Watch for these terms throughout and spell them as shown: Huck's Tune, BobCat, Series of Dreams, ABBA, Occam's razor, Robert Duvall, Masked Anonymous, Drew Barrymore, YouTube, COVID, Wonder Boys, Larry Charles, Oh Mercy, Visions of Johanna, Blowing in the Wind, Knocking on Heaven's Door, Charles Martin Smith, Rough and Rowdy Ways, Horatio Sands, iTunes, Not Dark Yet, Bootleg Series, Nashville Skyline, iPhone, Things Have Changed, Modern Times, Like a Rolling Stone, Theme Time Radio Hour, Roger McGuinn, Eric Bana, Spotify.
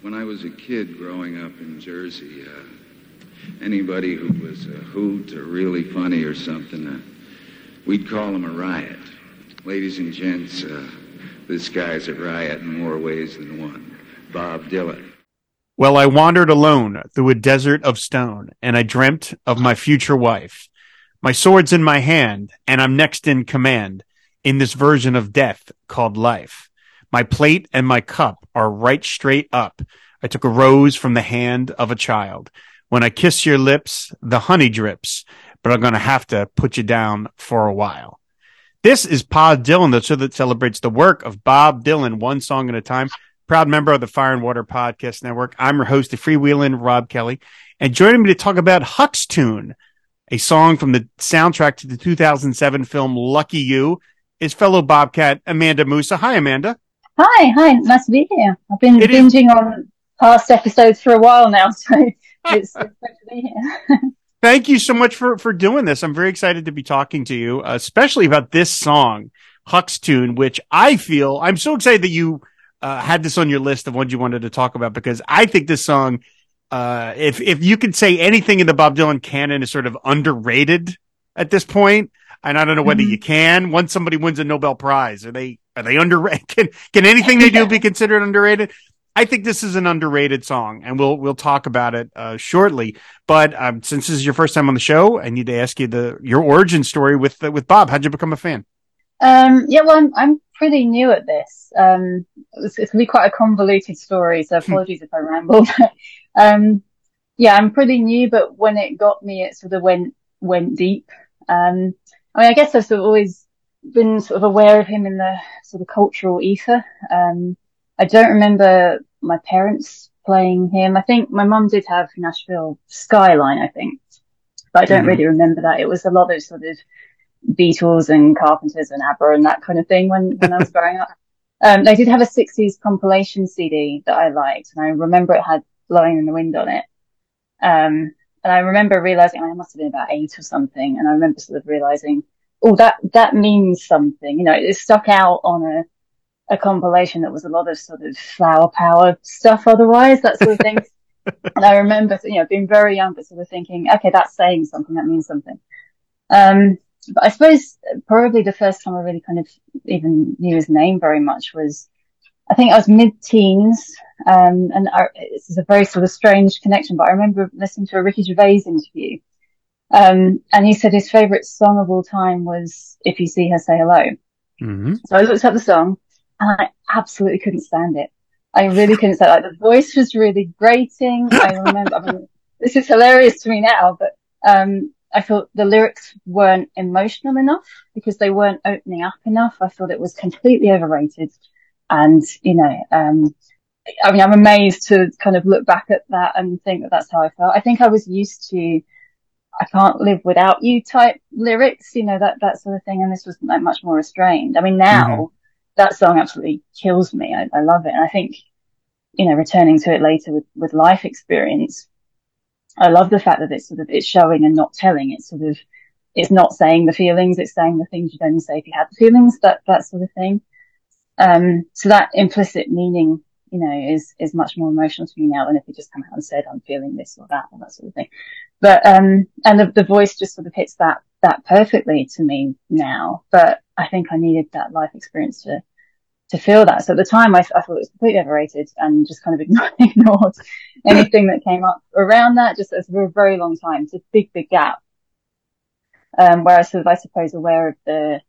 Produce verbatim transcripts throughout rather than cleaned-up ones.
When I was a kid growing up in Jersey, uh, anybody who was a hoot or really funny or something, uh, we'd call him a riot. Ladies and gents, uh, this guy's a riot in more ways than one. Bob Dylan. Well, I wandered alone through a desert of stone, and I dreamt of my future wife. My sword's in my hand, and I'm next in command in this version of death called life. My plate and my cup are right straight up. I took a rose from the hand of a child. When I kiss your lips, the honey drips, but I'm going to have to put you down for a while. This is Pod Dylan, the show that celebrates the work of Bob Dylan, one song at a time. Proud member of the Fire and Water Podcast Network. I'm your host, the freewheeling Rob Kelly, and joining me to talk about Huck's Tune, a song from the soundtrack to the two thousand seven film Lucky You, is fellow BobCat Amanda Moussa. Hi, Amanda. Hi, hi. Nice to be here. I've been it binging is... on past episodes for a while now, so it's, it's great to be here. Thank you so much for, for doing this. I'm very excited to be talking to you, especially about this song, Huck's Tune, which I feel, I'm so excited that you uh, had this on your list of ones you wanted to talk about, because I think this song, uh, if, if you could say anything in the Bob Dylan canon, is sort of underrated at this point. And I don't know whether mm-hmm. you can. Once somebody wins a Nobel Prize, are they, Are they underrated? Can, can anything they do be considered underrated? I think this is an underrated song, and we'll we'll talk about it uh, shortly. But um, since this is your first time on the show, I need to ask you the your origin story with uh, with Bob. How'd you become a fan? Um, yeah, well, I'm I'm pretty new at this. Um, it's, it's gonna be quite a convoluted story, so apologies if I ramble. But, um, yeah, I'm pretty new, but when it got me, it sort of went went deep. Um, I mean, I guess I've sort of always been sort of aware of him in the sort of cultural ether. Um, I don't remember my parents playing him. I think my mum did have Nashville Skyline, I think, but I don't mm-hmm. really remember that. It was a lot of sort of Beatles and Carpenters and ABBA and that kind of thing when, when I was growing up. Um, they did have a sixties compilation C D that I liked, and I remember it had Blowing in the Wind on it. Um, and I remember realizing, I mean, I must have been about eight or something, and I remember sort of realizing, oh, that, that means something. You know, it stuck out on a, a compilation that was a lot of sort of flower power stuff otherwise, that sort of thing. And I remember, you know, being very young, but sort of thinking, okay, that's saying something, that means something. Um, but I suppose probably the first time I really kind of even knew his name very much was, I think I was mid-teens, um, and I, this is a very sort of strange connection, but I remember listening to a Ricky Gervais interview. Um, and he said his favorite song of all time was If You See Her, Say Hello. Mm-hmm. So I looked up the song and I absolutely couldn't stand it. I really couldn't stand it. Like, the voice was really grating. I remember, I mean, this is hilarious to me now, but, um, I thought the lyrics weren't emotional enough because they weren't opening up enough. I thought it was completely overrated. And, you know, um, I mean, I'm amazed to kind of look back at that and think that that's how I felt. I think I was used to I can't live without you type lyrics, you know, that, that sort of thing. And this was like much more restrained. I mean, now mm-hmm. that song absolutely kills me. I, I love it. And I think, you know, returning to it later with, with life experience, I love the fact that it's sort of, it's showing and not telling. It's sort of, it's not saying the feelings. It's saying the things you'd only say if you had the feelings, that, that sort of thing. Um, so that implicit meaning, you know, is, is much more emotional to me now than if you just come out and said, I'm feeling this or that or that sort of thing. But, um, and the, the voice just sort of hits that, that perfectly to me now. But I think I needed that life experience to, to feel that. So at the time I, I thought it was completely overrated and just kind of ignored, ignored anything that came up around that, just as for a very long time. It's a big, big gap. Um, where I sort of, I suppose, aware of the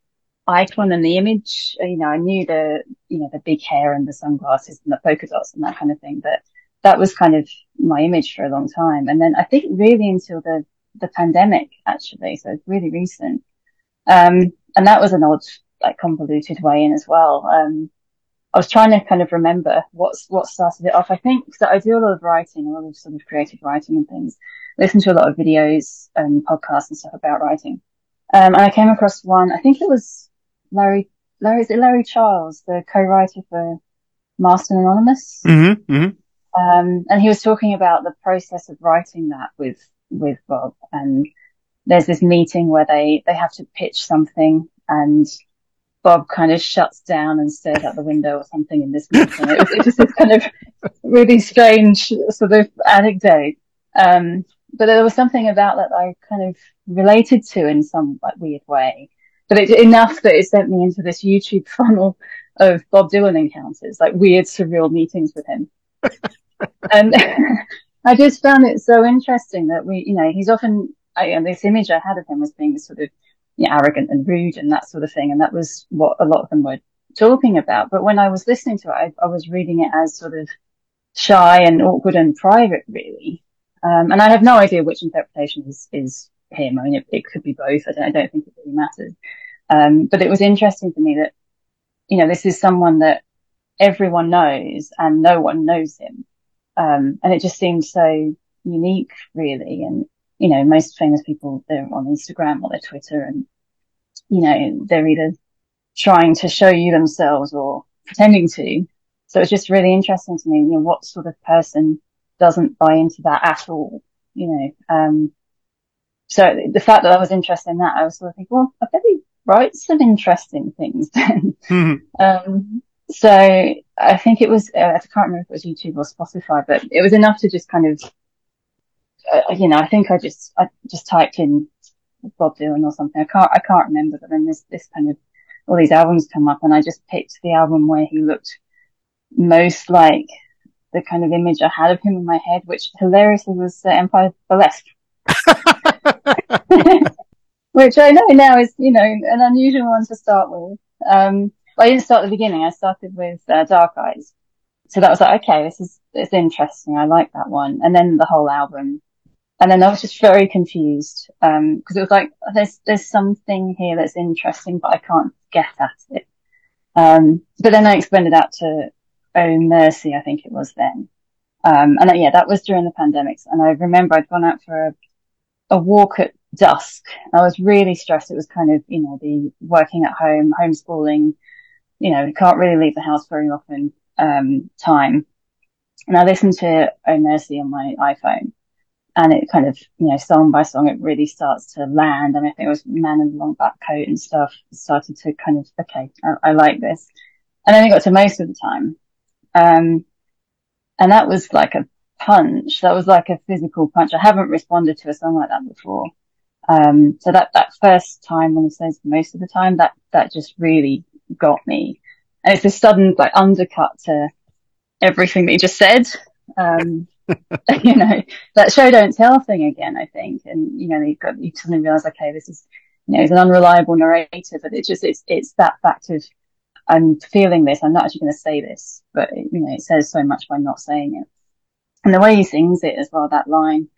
icon and the image, you know, I knew the, you know, the big hair and the sunglasses and the polka dots and that kind of thing, but that was kind of my image for a long time. And then I think really until the, the pandemic, actually. So it's really recent. Um, and that was an odd, like convoluted way in as well. Um, I was trying to kind of remember what's, what started it off. I think that I do a lot of writing, a lot of sort of creative writing and things, listen to a lot of videos and podcasts and stuff about writing. Um, and I came across one, I think it was Larry, Larry, is it Larry Charles, the co-writer for Masked Anonymous? Mm-hmm, mm-hmm. Um, and he was talking about the process of writing that with, with Bob. And there's this meeting where they, they have to pitch something and Bob kind of shuts down and stares out the window or something in this meeting. It, it just is kind of really strange sort of anecdote. Um, but there was something about that I kind of related to in some like weird way. But it's enough that it sent me into this YouTube funnel of Bob Dylan encounters, like weird, surreal meetings with him. And I just found it so interesting that we, you know, he's often, I, and this image I had of him was being sort of, you know, arrogant and rude and that sort of thing. And that was what a lot of them were talking about. But when I was listening to it, I, I was reading it as sort of shy and awkward and private, really. Um, and I have no idea which interpretation is, is him. I mean, it, it could be both. I don't, I don't think it really matters. Um, but it was interesting to me that, you know, this is someone that everyone knows and no one knows him. Um, and it just seemed so unique, really. And, you know, most famous people, they're on Instagram or their Twitter, and, you know, they're either trying to show you themselves or pretending to. So it's just really interesting to me, you know, what sort of person doesn't buy into that at all, you know. Um, so the fact that I was interested in that, I was sort of thinking, well, I bet he writes some interesting things then. Mm-hmm. Um, so I think it was, uh, I can't remember if it was YouTube or Spotify, but it was enough to just kind of, uh, you know, I think I just, I just typed in Bob Dylan or something. I can't, I can't remember, but then this, this kind of, all these albums come up, and I just picked the album where he looked most like the kind of image I had of him in my head, which hilariously was uh, Empire Burlesque. Which I know now is, you know, an unusual one to start with. Um, I didn't start at the beginning. I started with uh, Dark Eyes. So that was like, okay, this is, it's interesting. I like that one. And then the whole album. And then I was just very confused. Um, cause it was like, there's, there's something here that's interesting, but I can't get at it. Um, but then I expanded out to Oh Mercy, I think it was then. Um, and that, yeah, that was during the pandemics. And I remember I'd gone out for a, a walk at dusk. And I was really stressed. It was kind of, you know, the working at home, homeschooling, you know, you can't really leave the house very often, um, time. And I listened to Oh Mercy on my iPhone. And it kind of, you know, song by song, it really starts to land. I mean, I think it was Man in the Long Black Coat and stuff. It started to kind of, okay, I, I like this. And then it got to Most of the Time. Um, and that was like a punch. That was like a physical punch. I haven't responded to a song like that before. Um, so that, that first time when he says Most of the Time, that, that just really got me. And it's a sudden like undercut to everything that he just said. Um, you know, that show don't tell thing again, I think. And, you know, you've got, you suddenly realize, okay, this is, you know, he's an unreliable narrator, but it's just, it's, it's that fact of, I'm feeling this, I'm not actually going to say this, but, it, you know, it says so much by not saying it. And the way he sings it as well, that line.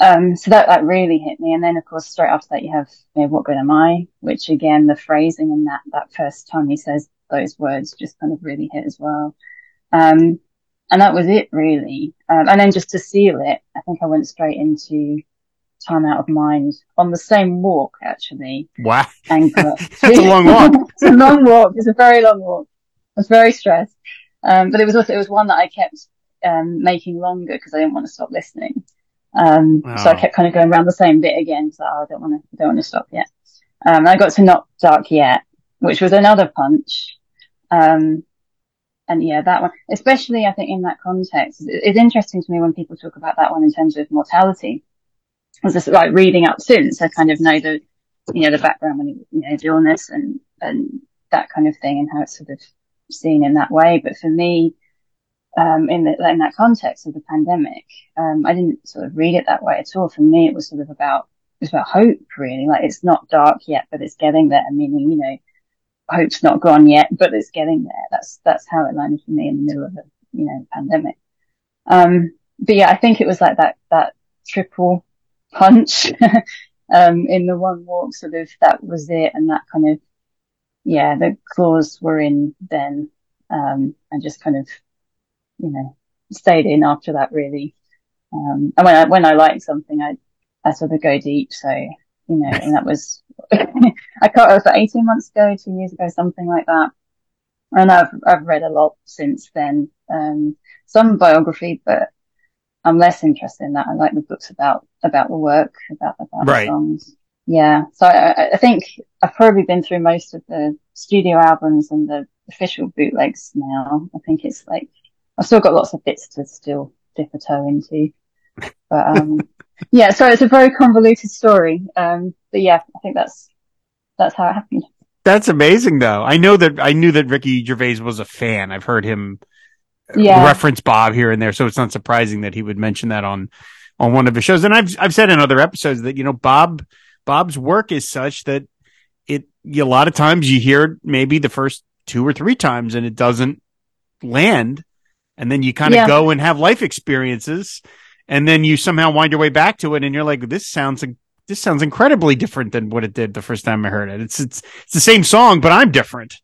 Um, so that, that really hit me. And then, of course, straight after that, you have, you know, What Good Am I? Which again, the phrasing in that, that first time he says those words just kind of really hit as well. Um, and that was it really. Um, and then just to seal it, I think I went straight into Time Out of Mind on the same walk, actually. Wow. And got... That's a long walk. It's a long walk. It's a very long walk. I was very stressed. Um, but it was also, it was one that I kept, um, making longer because I didn't want to stop listening. Um, oh. So I kept kind of going around the same bit again. So oh, I don't want to, I don't want to stop yet. Um, and I got to Not Dark Yet, which was another punch. Um, And yeah, that one, especially I think in that context, it's interesting to me when people talk about that one in terms of mortality. I was just like reading up since I kind of know the, you know, the background when you know the illness and and that kind of thing and how it's sort of seen in that way. But for me, um, in the, in that context of the pandemic, um, I didn't sort of read it that way at all. For me, it was sort of about it was about hope, really. Like it's not dark yet, but it's getting there. I mean, you know, hope's not gone yet, but it's getting there. That's that's how it landed for me in the middle of a you know pandemic. Um, but yeah, I think it was like that that triple punch um in the one walk, sort of that was it, and that kind of yeah the claws were in then, um and just kind of you know stayed in after that really. Um and when I when I like something, I I sort of go deep. So you know, and that was I can't. It was like eighteen months ago, two years ago, something like that. And I've I've read a lot since then. Um some biography, but I'm less interested in that. I like the books about, about the work, about, about right. the songs. Yeah. So I, I think I've probably been through most of the studio albums and the official bootlegs now. I think it's like I've still got lots of bits to still dip a toe into. But um, yeah, so it's a very convoluted story. Um, but yeah, I think that's that's how it happened. That's amazing, though. I know that I knew that Ricky Gervais was a fan. I've heard him yeah. reference Bob here and there, so it's not surprising that he would mention that on on one of his shows. And I've I've said in other episodes that, you know, Bob Bob's work is such that it a lot of times you hear it maybe the first two or three times and it doesn't land, and then you kind of yeah. go and have life experiences. And then you somehow wind your way back to it, and you're like, "This sounds this sounds incredibly different than what it did the first time I heard it. It's it's it's the same song, but I'm different."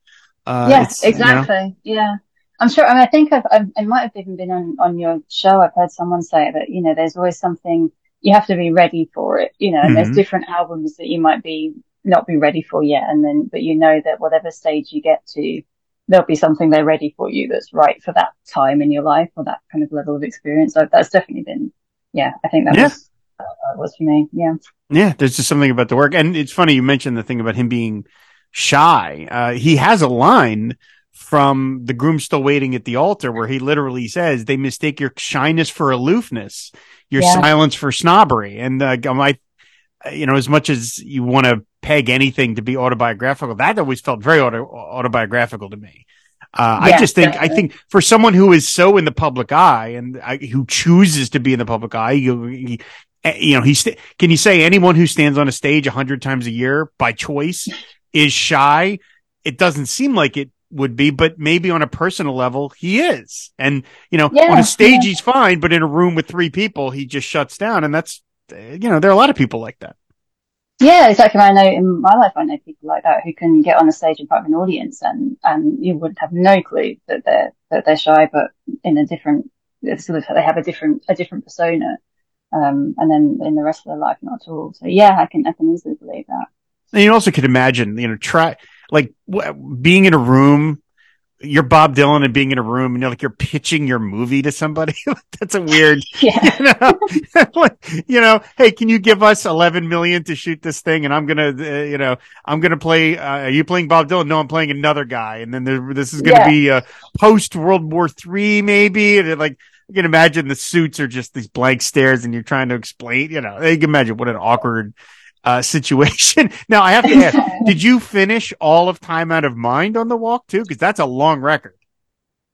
Uh, yes, exactly. You know? Yeah, I'm sure. I mean, I think I've, I've, I might have even been on, on your show. I've heard someone say that, you know, there's always something you have to be ready for it. You know, and mm-hmm. there's different albums that you might be not be ready for yet, and then but you know that whatever stage you get to, there'll be something they're ready for you that's right for that time in your life or that kind of level of experience. So that's definitely been, yeah, I think that yeah. was, uh, was for me. Yeah. Yeah. There's just something about the work. And it's funny. You mentioned the thing about him being shy. Uh, he has a line from The Groom Still Waiting at the Altar where he literally says, they mistake your shyness for aloofness, your yeah. silence for snobbery. And, uh, I, you know, as much as you want to peg anything to be autobiographical, that always felt very auto- autobiographical to me. Uh, yeah, I just think, definitely. I think for someone who is so in the public eye and I, who chooses to be in the public eye, you, you, you know, he st- can you say anyone who stands on a stage a hundred times a year by choice is shy? It doesn't seem like it would be, but maybe on a personal level, he is. And, you know, yeah, on a stage, yeah. he's fine, but in a room with three people, he just shuts down. And that's, you know, there are a lot of people like that. Yeah, exactly. I know in my life, I know people like that who can get on a stage in front of an audience and, and you would have no clue that they're, that they're shy, but in a different, sort of, they have a different, a different persona. Um, and then in the rest of their life, not at all. So yeah, I can, I can easily believe that. And you also could imagine, you know, try, like w- being in a room, you're Bob Dylan and being in a room and you're like, you're pitching your movie to somebody. That's a weird, yeah. you know, like, you know, hey, can you give us eleven million to shoot this thing? And I'm going to, uh, you know, I'm going to play, uh, are you playing Bob Dylan? No, I'm playing another guy. And then there, this is going to yeah. be a uh, post World War Three, maybe. And like, you can imagine the suits are just these blank stares and you're trying to explain, you know, you can imagine what an awkward uh, situation. Now I have to ask, did you finish all of Time Out of Mind on the walk too? Because that's a long record.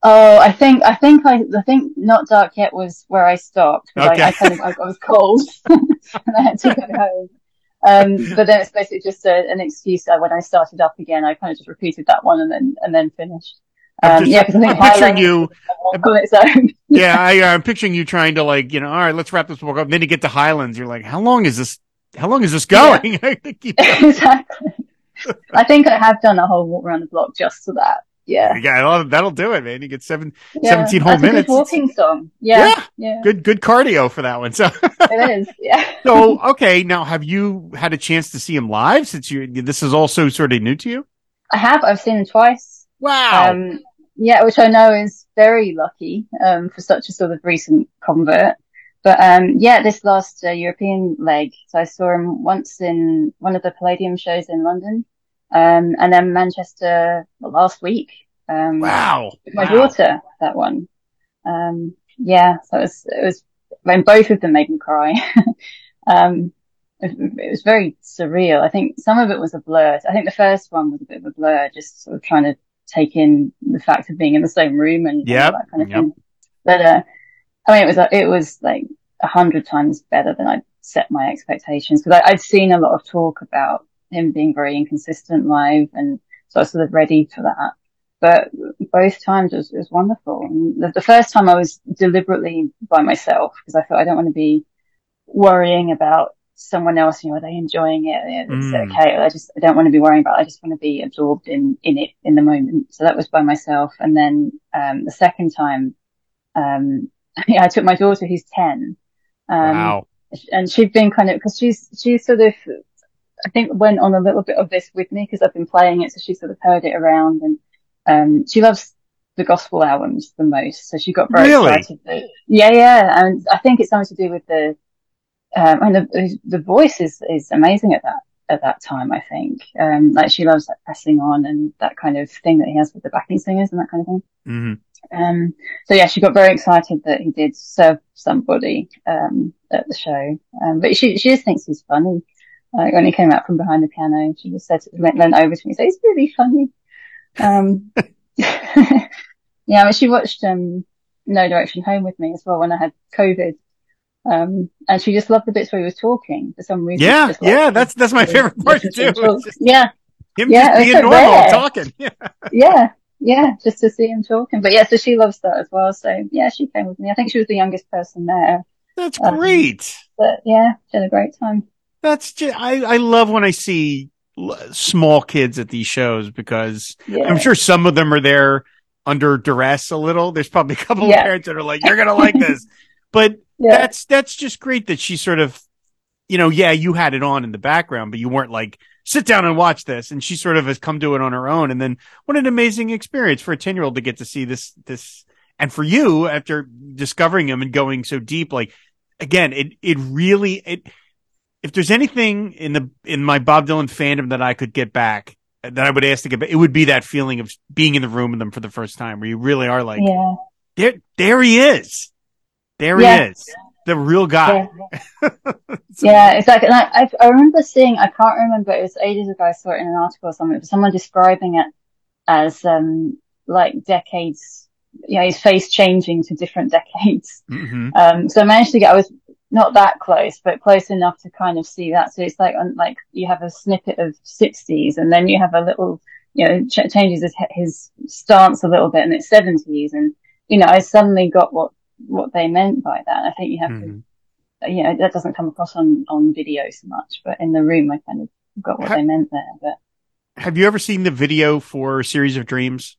Oh, I think, I think I, I think Not Dark Yet was where I stopped. Okay. I, I kind of, I, I was cold and I had to go home. Um, but then it's basically just a, an excuse that when I started up again, I kind of just repeated that one and then, and then finished. Um, just, yeah, because I think I'm picturing you. On its own. yeah. I, uh, I'm picturing you trying to like, you know, all right, let's wrap this walk up. And then you get to Highlands. You're like, how long is this? How long is this going? Yeah. Exactly. I think I have done a whole walk around the block just to that. Yeah. Yeah, that'll do it, man. You get seven, yeah. seventeen whole That's minutes. It's a good walking song. Yeah. Yeah. yeah. Good, good cardio for that one. So it is. Yeah. So, okay. Now, have you had a chance to see him live since you, this is also sort of new to you? I have. I've seen him twice. Wow. Um, yeah, which I know is very lucky, um, for such a sort of recent convert. But, um, yeah, this last uh, European leg. So I saw him once in one of the Palladium shows in London, um, and then Manchester last week. Um, wow. With my wow. daughter, that one. Um, yeah, so it was, it was, when both of them made me cry. um, it, it was very surreal. I think some of it was a blur. I think the first one was a bit of a blur, just sort of trying to take in the fact of being in the same room and yep. all that kind of yep. thing. But, uh, I mean, it was, it was like a hundred times better than I'd set my expectations because I'd seen a lot of talk about him being very inconsistent live. And so I was sort of ready for that, but both times it was, it was wonderful. And the, the first time I was deliberately by myself because I thought I don't want to be worrying about someone else. You know, are they enjoying it? It's mm. okay. I just, I don't want to be worrying about it. I just want to be absorbed in, in it in the moment. So that was by myself. And then, um, the second time, um, yeah, I took my daughter, who's ten, um, wow. and she'd been kind of because she's she sort of I think went on a little bit of this with me because I've been playing it, so she sort of heard it around, and um, she loves the gospel albums the most, so she got very really? excited. That, yeah, yeah, and I think it's something to do with the um, and the the voice is, is amazing at that at that time, I think. Um, like she loves like pressing on and that kind of thing that he has with the backing singers and that kind of thing. Mm-hmm. Um, so yeah, she got very excited that he did serve somebody, um, at the show. Um, but she, she just thinks he's funny. Like when he came out from behind the piano, she just said, leant over to me, said, "It's really funny." Um, yeah, but she watched, um, No Direction Home with me as well when I had COVID. Um, and she just loved the bits where he was talking for some reason. Yeah, just, like, yeah, that's that's my favorite part too. Just, yeah, him yeah, just being so normal rare. Talking. Yeah. yeah, yeah, just to see him talking. But yeah, so she loves that as well. So yeah, she came with me. I think she was the youngest person there. That's um, great. But yeah, she had a great time. That's just, I I love when I see small kids at these shows because yeah. I'm sure some of them are there under duress a little. There's probably a couple yeah. of parents that are like, "You're gonna like this," but. Yeah. That's that's just great that she sort of, you know, yeah, you had it on in the background, but you weren't like, sit down and watch this. And she sort of has come to it on her own. And then what an amazing experience for a ten-year-old to get to see this. this. And for you, after discovering him and going so deep, like, again, it it really, it if there's anything in the in my Bob Dylan fandom that I could get back, that I would ask to get back, it would be that feeling of being in the room with them for the first time where you really are like, yeah. there, there he is. There yeah. he is, the real guy. Yeah, yeah exactly. And I, I, I remember seeing, I can't remember, it was ages ago, I saw it in an article or something, but someone describing it as um, like decades, you know, his face changing to different decades. Mm-hmm. Um, so I managed to get, I was not that close, but close enough to kind of see that. So it's like, like you have a snippet of sixties and then you have a little, you know, ch- changes his, his stance a little bit and it's seventies. And, you know, I suddenly got what, what they meant by that. I think you have mm-hmm. to, you know, that doesn't come across on, on video so much, but in the room, I kind of got what ha- they meant there. But have you ever seen the video for Series of Dreams?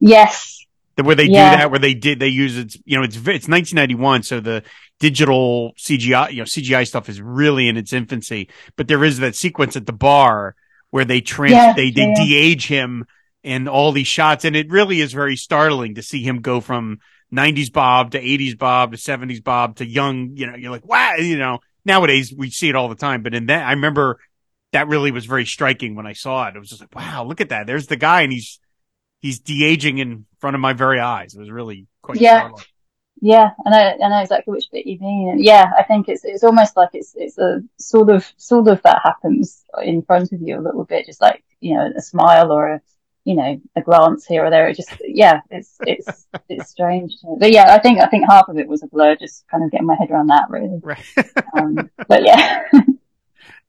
Yes. The, where they yeah. do that, where they did, they use it, you know, it's, it's nineteen ninety-one. So the digital C G I, you know, C G I stuff is really in its infancy, but there is that sequence at the bar where they trans, yeah, they, they yeah. de-age him in all these shots. And it really is very startling to see him go from nineties Bob to eighties Bob to seventies Bob to young, you know, you're like, wow, you know, nowadays we see it all the time. But in that, I remember that really was very striking when I saw it. It was just like, wow, look at that. There's the guy and he's, he's de-aging in front of my very eyes. It was really quite. Yeah. Startling. Yeah. I know, I know exactly which bit you mean. And yeah. I think it's, it's almost like it's, it's a sort of, sort of that happens in front of you a little bit, just like, you know, a smile or a, you know, a glance here or there. It just, yeah, it's, it's, it's strange. But yeah, I think, I think half of it was a blur, just kind of getting my head around that really. Right. um, but yeah.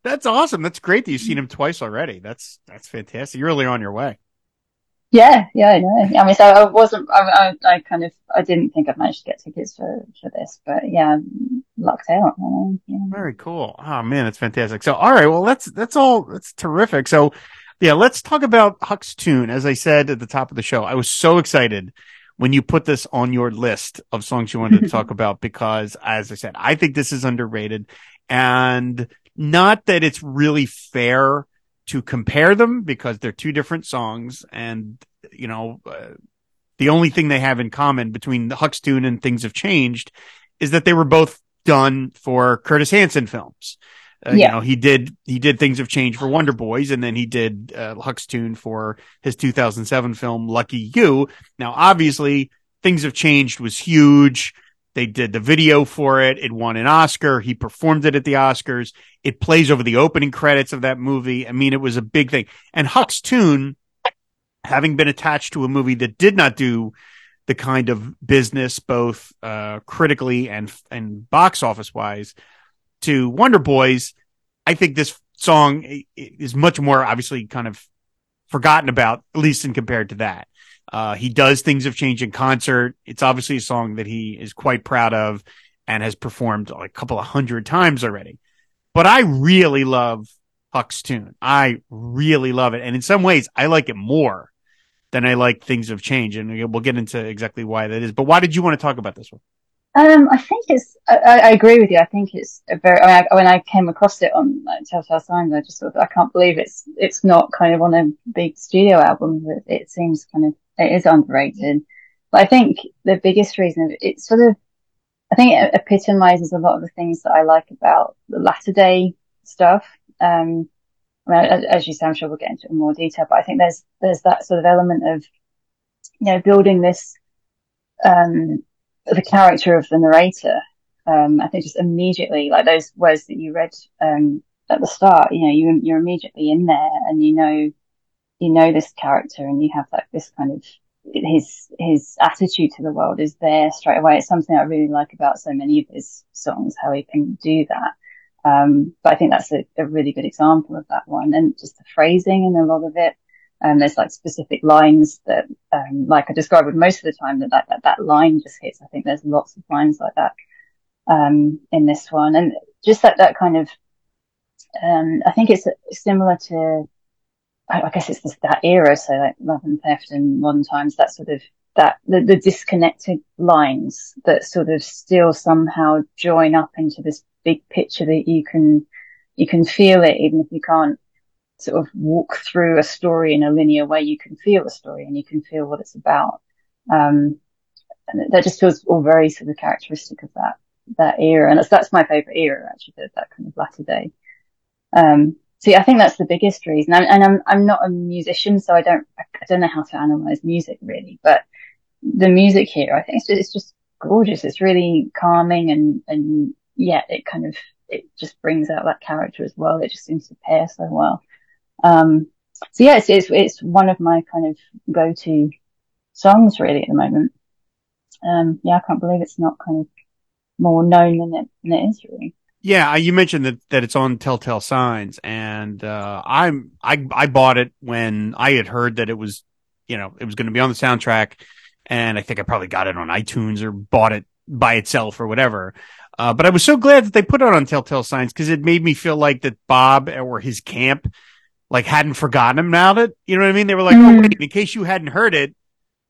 That's awesome. That's great that you've seen him twice already. That's, that's fantastic. You're really on your way. Yeah. Yeah. I know. I mean, so I wasn't, I, I, I kind of, I didn't think I'd managed to get tickets for, for this, but yeah, I'm lucked out. Yeah. Very cool. Oh man, that's fantastic. So, all right. Well, that's, that's all, that's terrific. So, yeah, let's talk about Huck's Tune. As I said at the top of the show, I was so excited when you put this on your list of songs you wanted to talk about because, as I said, I think this is underrated. And not that it's really fair to compare them because they're two different songs. And, you know, uh, the only thing they have in common between the Huck's Tune and Things Have Changed is that they were both done for Curtis Hanson films. Uh, yeah. You know, he did, he did Things Have Changed for Wonder Boys, and then he did uh, Huck's Tune for his two thousand seven film, Lucky You. Now, obviously, Things Have Changed was huge. They did the video for it. It won an Oscar. He performed it at the Oscars. It plays over the opening credits of that movie. I mean, it was a big thing. And Huck's Tune, having been attached to a movie that did not do the kind of business, both uh, critically and, and box office wise, to Wonder Boys, I think this song is much more obviously kind of forgotten about, at least in compared to that. Uh, he does Things Have Changed in concert. It's obviously a song that he is quite proud of and has performed like a couple of hundred times already. But I really love Huck's Tune. I really love it. And in some ways, I like it more than I like Things Have Changed. And we'll get into exactly why that is. But why did you want to talk about this one? Um, I think it's, I, I agree with you. I think it's a very, I mean, I, when I came across it on like, Telltale Signs, I just thought, I can't believe it's, it's not kind of on a big studio album, but it seems kind of, it is underrated. But I think the biggest reason, it's sort of, I think it epitomizes a lot of the things that I like about the latter day stuff. Um, I mean, as, as you say, I'm sure we'll get into it in more detail, but I think there's there's that sort of element of, you know, building this, um, the character of the narrator. Um, I think just immediately, like those words that you read um, at the start, you know, you, you're immediately in there, and you know, you know this character, and you have like this kind of his his attitude to the world is there straight away. It's something I really like about so many of his songs, how he can do that. Um, but I think that's a, a really good example of that one, and just the phrasing in a lot of it. And um, there's like specific lines that, um, like I described with Most of the Time, that that, that that line just hits. I think there's lots of lines like that um, in this one, and just that that kind of. Um, I think it's similar to, I guess it's just that era. So like Love and Theft and Modern Times, that sort of that the, the disconnected lines that sort of still somehow join up into this big picture that you can you can feel it, even if you can't sort of walk through a story in a linear way. You can feel the story and you can feel what it's about. Um, and that just feels all very sort of characteristic of that that era, and that's, that's my favorite era actually, that, that kind of latter day. Um, so yeah, I think that's the biggest reason. I'm, and I'm I'm not a musician, so I don't I don't know how to analyze music really, but the music here, I think it's just, it's just gorgeous. It's really calming, and and yeah, it kind of it just brings out that character as well. It just seems to pair so well. Um, so yeah, it's, it's, it's one of my kind of go-to songs really at the moment. Um, yeah, I can't believe it's not kind of more known than it, than it is really. Yeah, you mentioned that, that it's on Telltale Signs, and uh, I'm I I bought it when I had heard that it was, you know, it was going to be on the soundtrack, and I think I probably got it on iTunes or bought it by itself or whatever. Uh, but I was so glad that they put it on Telltale Signs, because it made me feel like that Bob or his camp like hadn't forgotten him about it. You know what I mean? They were like, mm. "Oh wait, in case you hadn't heard it,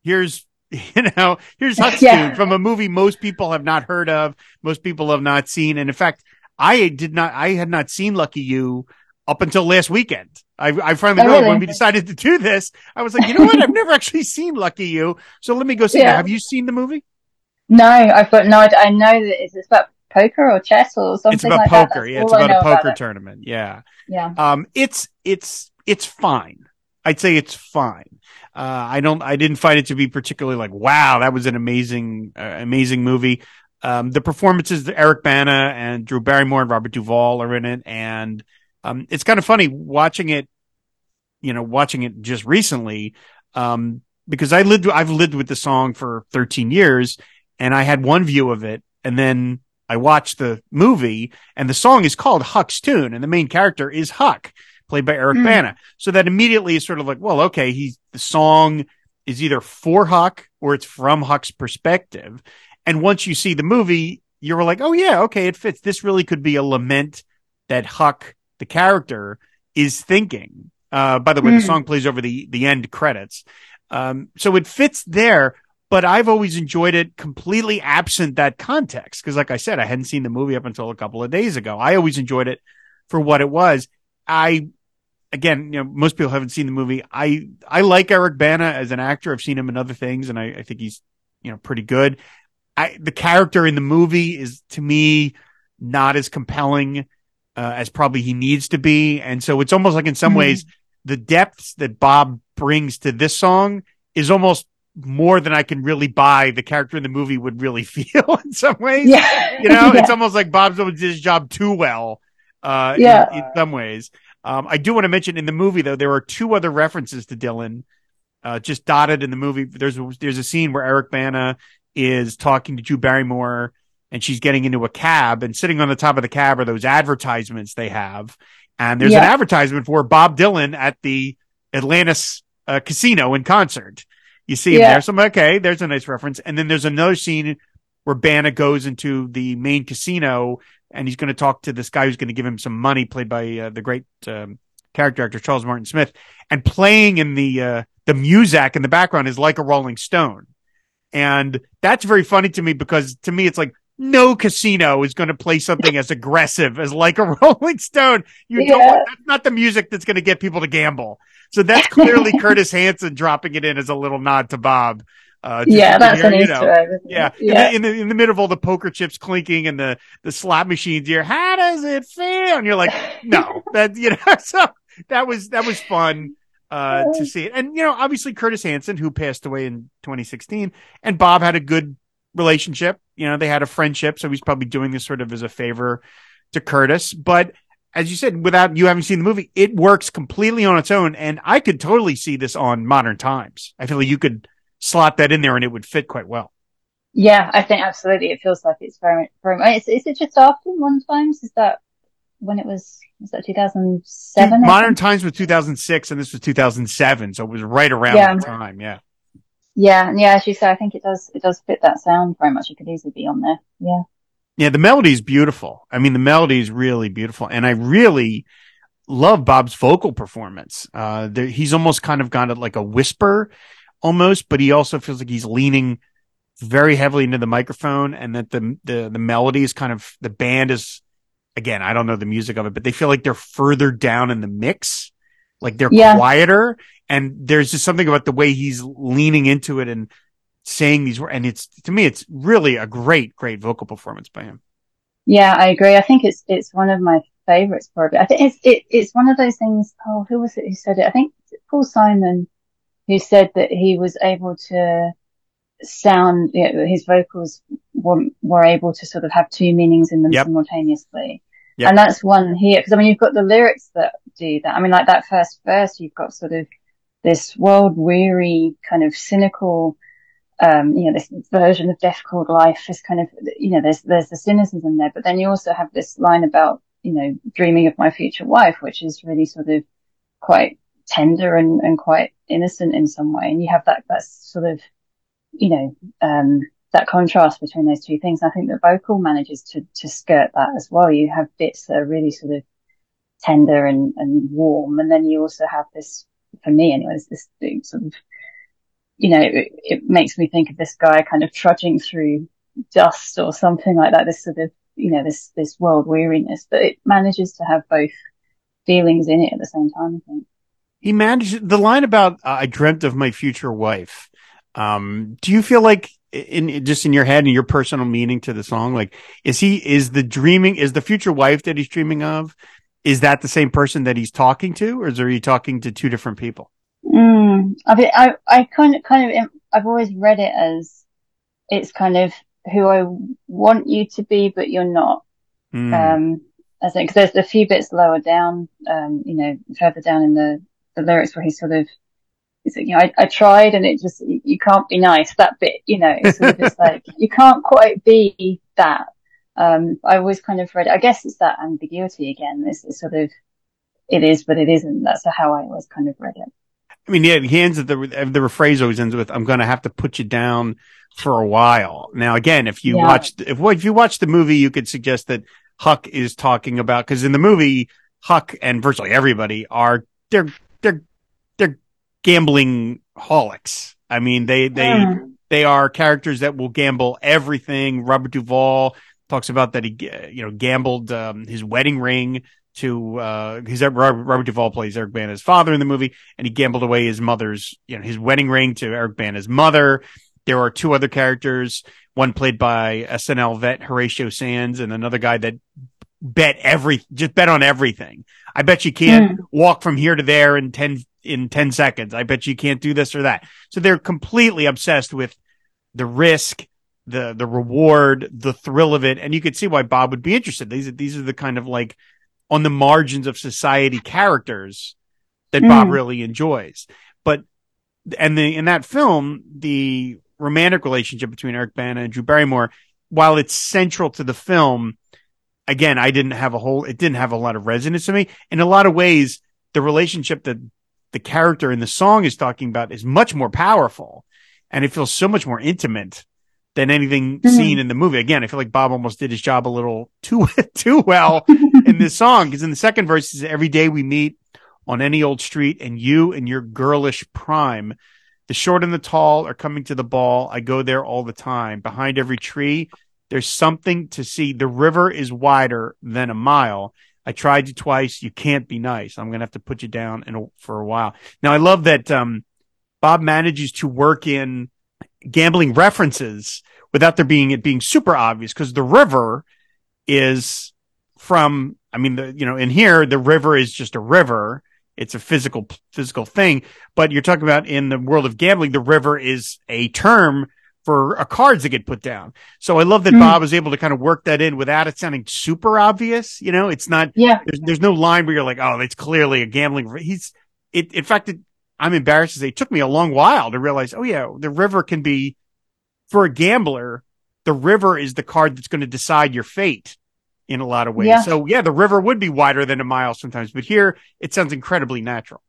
here's." You know, here's Huck's Tune yeah. from a movie most people have not heard of, most people have not seen. And in fact, I did not, I had not seen Lucky You up until last weekend. I, I finally, oh, really? When we decided to do this, I was like, you know what? I've never actually seen Lucky You. So let me go see yeah. it. Have you seen the movie? No, I've got no idea. I know that it's about poker or chess or something. It's about like poker. That. Yeah, it's about a poker about tournament. Yeah. Yeah. Um, it's, it's, it's fine. I'd say it's fine. Uh, I don't, I didn't find it to be particularly like, wow, that was an amazing, uh, amazing movie. Um, the performances, that Eric Bana and Drew Barrymore and Robert Duvall are in it. And, um, it's kind of funny watching it, you know, watching it just recently. Um, because I lived, I've lived with the song for thirteen years, and I had one view of it. And then I watched the movie, and the song is called Huck's Tune, and the main character is Huck, played by Eric mm. Bana. So that immediately is sort of like, well, okay, he's, the song is either for Huck or it's from Huck's perspective. And once you see the movie, you're like, oh yeah, okay, it fits. This really could be a lament that Huck, the character, is thinking. Uh, by the way, mm. the song plays over the, the end credits. Um, so it fits there, but I've always enjoyed it completely absent that context. Cause like I said, I hadn't seen the movie up until a couple of days ago. I always enjoyed it for what it was. I, Again, you know, most people haven't seen the movie. I, I like Eric Bana as an actor. I've seen him in other things, and I, I think he's, you know, pretty good. I, the character in the movie is, to me, not as compelling, uh, as probably he needs to be. And so it's almost like, in some mm-hmm. ways, the depth that Bob brings to this song is almost more than I can really buy the character in the movie would really feel in some ways. Yeah. You know, yeah. It's almost like Bob's doing his job too well, uh, yeah. in, in some ways. Um, I do want to mention in the movie, though, there are two other references to Dylan, uh, just dotted in the movie. There's there's a scene where Eric Bana is talking to Drew Barrymore, and she's getting into a cab, and sitting on the top of the cab are those advertisements they have. And there's yeah. an advertisement for Bob Dylan at the Atlantis uh, casino in concert. You see him yeah. there. So I'm, okay, there's a nice reference. And then there's another scene where Bana goes into the main casino, and he's going to talk to this guy who's going to give him some money, played by uh, the great um, character actor Charles Martin Smith. And playing in the uh, the muzak in the background is Like a Rolling Stone. And that's very funny to me, because to me it's like, no casino is going to play something as aggressive as Like a Rolling Stone. You yeah. don't, that's not the music that's going to get people to gamble. So that's clearly Curtis Hanson dropping it in as a little nod to Bob. Uh, yeah, that's hear, an you know, Easter egg. Yeah, yeah. In, the, in the in the middle of all the poker chips clinking and the, the slot machines, you're, how does it feel? And you're like, no, that you know. So that was that was fun uh, to see it. And, you know, obviously Curtis Hanson, who passed away in twenty sixteen, and Bob had a good relationship. You know, they had a friendship. So he's probably doing this sort of as a favor to Curtis. But as you said, without you having seen the movie, it works completely on its own. And I could totally see this on Modern Times. I feel like you could slot that in there and it would fit quite well. Yeah, I think absolutely. It feels like it's very, very much. Is, is it just after Modern Times? Is that when it was, was that two thousand seven? Modern Times was two thousand six and this was two thousand seven. So it was right around yeah. the time. Yeah. Yeah. And yeah, as you say, I think it does, it does fit that sound very much. It could easily be on there. Yeah. Yeah. The melody is beautiful. I mean, the melody is really beautiful. And I really love Bob's vocal performance. Uh, there, he's almost kind of gone to like a whisper almost, but he also feels like he's leaning very heavily into the microphone, and that the, the the melody is kind of, the band is, again, I don't know the music of it, but they feel like they're further down in the mix, like they're yeah. quieter, and there's just something about the way he's leaning into it and saying these words, and it's, to me, it's really a great, great vocal performance by him. Yeah, I agree. I think it's it's one of my favorites, probably. I think it's it, it's one of those things. Oh, who was it who said it? I think Paul Simon, who said that he was able to sound, you know, his vocals were, were able to sort of have two meanings in them yep. simultaneously. Yep. And that's one here, because I mean, you've got the lyrics that do that. I mean, like that first verse, you've got sort of this world weary kind of cynical, um, you know, this version of death called life is kind of, you know, there's, there's the cynicism there, but then you also have this line about, you know, dreaming of my future wife, which is really sort of quite tender and, and quite innocent in some way. And you have that, that sort of, you know, um, that contrast between those two things. I think the vocal manages to, to skirt that as well. You have bits that are really sort of tender and, and warm. And then you also have this, for me anyways, this sort of, you know, it, it makes me think of this guy kind of trudging through dust or something like that. This sort of, you know, this, this world weariness, but it manages to have both feelings in it at the same time, I think. He managed the line about, uh, I dreamt of my future wife. Um, do you feel like in just in your head and your personal meaning to the song, like is he is the dreaming is the future wife that he's dreaming of? Is that the same person that he's talking to, or is there, he talking to two different people? Mm, I, mean, I I kind of kind of I've always read it as it's kind of who I want you to be, but you're not. Mm. Um, I think because there's a few bits lower down, um, you know, further down in the, the lyrics where he's sort of, you know, I, I tried and it just, you can't be nice, that bit, you know, it's sort of just like, you can't quite be that. Um, I always kind of read, I guess it's that ambiguity again. This is sort of, it is, but it isn't. That's how I always kind of read it. I mean, yeah, he ends at the, the rephrase always ends with, I'm going to have to put you down for a while. Now, again, if you yeah. watch, if, if you watch the movie, you could suggest that Huck is talking about, cause in the movie, Huck and virtually everybody are, they're, they're, they're, gambling holics. I mean, they, they, yeah. they are characters that will gamble everything. Robert Duvall talks about that he, you know, gambled, um, his wedding ring to, uh, his, Robert, Robert Duvall plays Eric Bana's father in the movie, and he gambled away his mother's, you know, his wedding ring to Eric Bana's mother. There are two other characters, one played by S N L vet Horatio Sands and another guy that bet every, just bet on everything. I bet you can't mm. walk from here to there in ten, in ten seconds. I bet you can't do this or that. So they're completely obsessed with the risk, the, the reward, the thrill of it. And you could see why Bob would be interested. These are, these are the kind of like on the margins of society characters that mm. Bob really enjoys. But, and the, in that film, the romantic relationship between Eric Bana and Drew Barrymore, while it's central to the film, again, I didn't have a whole, it didn't have a lot of resonance to me. In a lot of ways, the relationship that the character in the song is talking about is much more powerful, and it feels so much more intimate than anything mm-hmm. seen in the movie. Again, I feel like Bob almost did his job a little too, too well in this song. Cause in the second verse is every day we meet on any old street, and you and your girlish prime, the short and the tall are coming to the ball. I go there all the time. Behind every tree, there's something to see. The river is wider than a mile. I tried you twice. You can't be nice. I'm going to have to put you down in a, for a while. Now, I love that um, Bob manages to work in gambling references without there being it being super obvious, because the river is from, I mean, the, you know, in here, the river is just a river. It's a physical physical thing. But you're talking about in the world of gambling, the river is a term for a cards that get put down. So I love that mm. Bob was able to kind of work that in without it sounding super obvious. You know, it's not, yeah. there's, there's no line where you're like, oh, it's clearly a gambling. He's it. In fact, it, I'm embarrassed to say it took me a long while to realize, oh yeah, the river can be, for a gambler, the river is the card that's going to decide your fate in a lot of ways. Yeah. So yeah, the river would be wider than a mile sometimes, but here it sounds incredibly natural.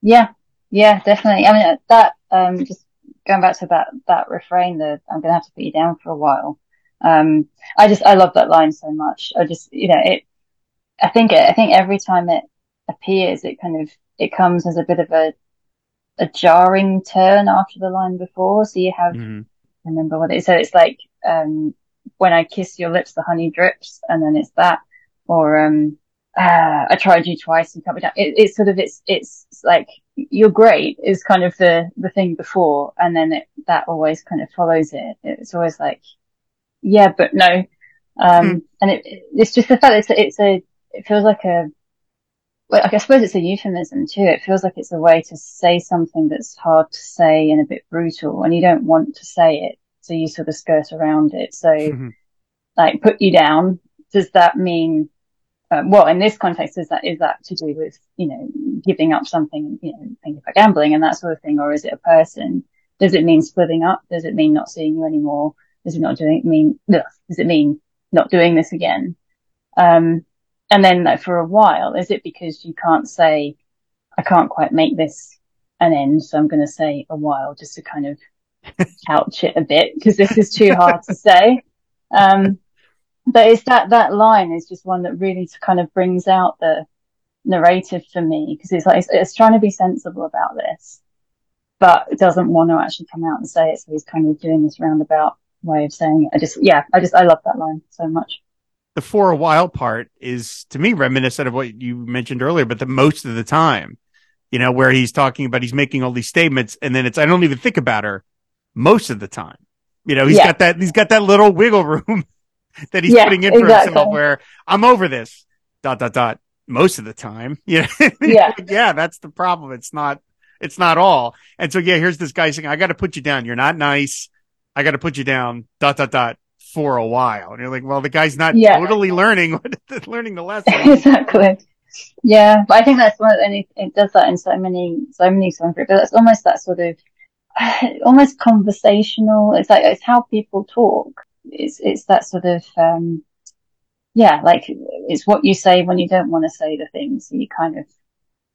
Yeah. Yeah, definitely. I mean, that, um, just, going back to that, that refrain that I'm going to have to put you down for a while. Um, I just, I love that line so much. I just, you know, it, I think, it, I think every time it appears, it kind of, it comes as a bit of a, a jarring turn after the line before. So you have, mm-hmm. I remember what it is. So it's like, um, when I kiss your lips, the honey drips, and then it's that, or, um, uh, I tried you twice and cut me down. It, it's sort of, it's, it's like, you're great is kind of the, the thing before. And then it, that always kind of follows it. It's always like, yeah, but no. Um, mm-hmm. and it, it's just the fact that it's a, it's a, it feels like a, well, I suppose it's a euphemism too. It feels like it's a way to say something that's hard to say and a bit brutal, and you don't want to say it. So you sort of skirt around it. So mm-hmm. like, put you down. Does that mean, Um, well, in this context, is that is that to do with, you know, giving up something, you know, thinking about gambling and that sort of thing, or is it a person? Does it mean splitting up? Does it mean not seeing you anymore? Does it not doing mean? Does it mean not doing this again? Um, and then, like, for a while, is it because you can't say, I can't quite make this an end, so I'm going to say a while just to kind of couch it a bit because this is too hard to say. Um, But it's that, that line is just one that really kind of brings out the narrative for me, because it's like, it's, it's trying to be sensible about this, but it doesn't want to actually come out and say it. So he's kind of doing this roundabout way of saying it. I just, yeah, I just, I love that line so much. The for a while part is to me reminiscent of what you mentioned earlier, but the most of the time, you know, where he's talking about, he's making all these statements and then it's, I don't even think about her most of the time. You know, he's yeah. got that, he's got that little wiggle room that he's yeah, putting in for exactly. himself, where I'm over this dot, dot, dot, most of the time. Yeah. Yeah. yeah. That's the problem. It's not, it's not all. And so, yeah, here's this guy saying, I got to put you down. You're not nice. I got to put you down dot, dot, dot for a while. And you're like, well, the guy's not yeah. totally learning, learning the lesson. Exactly. Yeah. But I think that's one of the, it does that in so many, so many songs, but that's almost that sort of almost conversational. It's like, it's how people talk. It's it's that sort of um yeah like it's what you say when you don't want to say the thing, so you kind of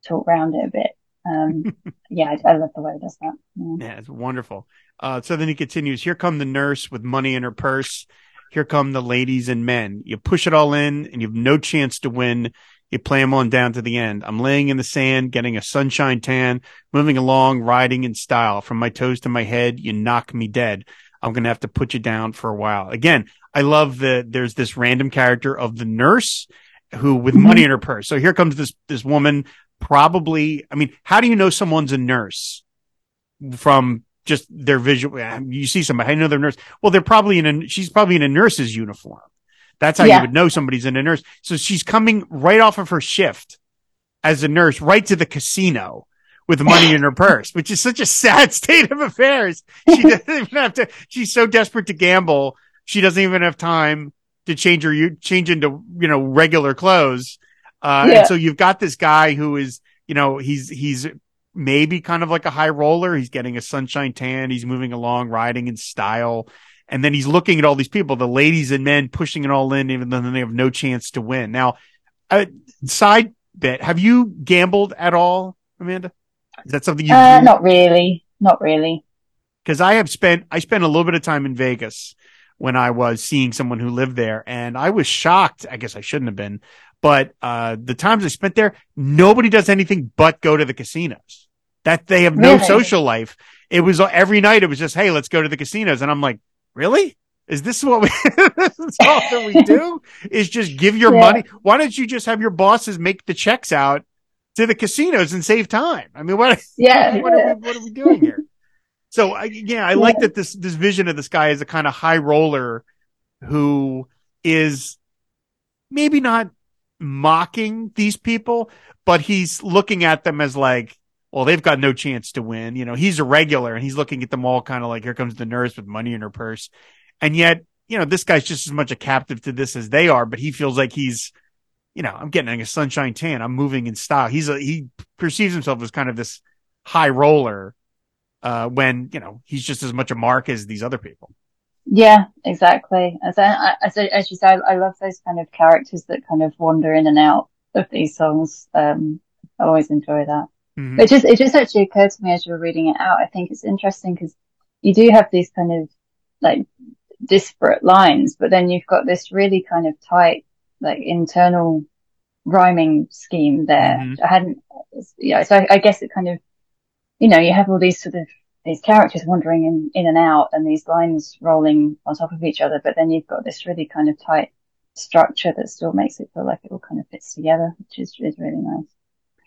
talk around it a bit. um yeah I, I love the way it does that. yeah. yeah it's wonderful. Uh so then he continues, here come the nurse with money in her purse, here come the ladies and men, you push it all in and you've no chance to win, you play them on down to the end. I'm laying in the sand, getting a sunshine tan, moving along, riding in style, from my toes to my head you knock me dead, I'm going to have to put you down for a while. Again, I love the, there's this random character of the nurse who with mm-hmm. money in her purse. So here comes this, this woman probably, I mean, how do you know someone's a nurse from just their visual? You see somebody, how do you know they're a nurse? Well, they're probably in a, she's probably in a nurse's uniform. That's how yeah. you would know somebody's in a nurse. So she's coming right off of her shift as a nurse right to the casino with money in her purse, which is such a sad state of affairs. She doesn't even have to, she's so desperate to gamble. She doesn't even have time to change her, change into, you know, regular clothes. Uh, yeah. and so you've got this guy who is, you know, he's, he's maybe kind of like a high roller. He's getting a sunshine tan. He's moving along, riding in style. And then he's looking at all these people, the ladies and men, pushing it all in, even though they have no chance to win. Now, uh, side bit, have you gambled at all, Amanda? Is that something you uh, do? Not really. Not really. Because I have spent, I spent a little bit of time in Vegas when I was seeing someone who lived there, and I was shocked. I guess I shouldn't have been, but uh, the times I spent there, nobody does anything but go to the casinos. That they have no really? social life. It was every night. It was just, hey, let's go to the casinos. And I'm like, really? Is this what we, this is all that we do? Is just give your yeah. money. Why don't you just have your bosses make the checks out to the casinos and save time? I mean, what, yeah, what, yeah. Are, we, what are we doing here? So I, yeah, I yeah. like that this, this vision of this guy is a kind of high roller who is maybe not mocking these people, but he's looking at them as like, well, they've got no chance to win. You know, he's a regular and he's looking at them all kind of like, here comes the nurse with money in her purse. And yet, you know, this guy's just as much a captive to this as they are, but he feels like he's, you know, I'm getting a sunshine tan. I'm moving in style. He's a, he perceives himself as kind of this high roller, uh, when, you know, he's just as much a mark as these other people. Yeah, exactly. As I, as, I, as you say, I love those kind of characters that kind of wander in and out of these songs. Um, I always enjoy that. Mm-hmm. It just, it just actually occurred to me as you were reading it out. I think it's interesting because you do have these kind of like disparate lines, but then you've got this really kind of tight, like internal rhyming scheme there. Mm-hmm. I hadn't, you know, so I, I guess it kind of, you know, you have all these sort of, these characters wandering in, in and out and these lines rolling on top of each other, but then you've got this really kind of tight structure that still makes it feel like it all kind of fits together, which is, is really nice.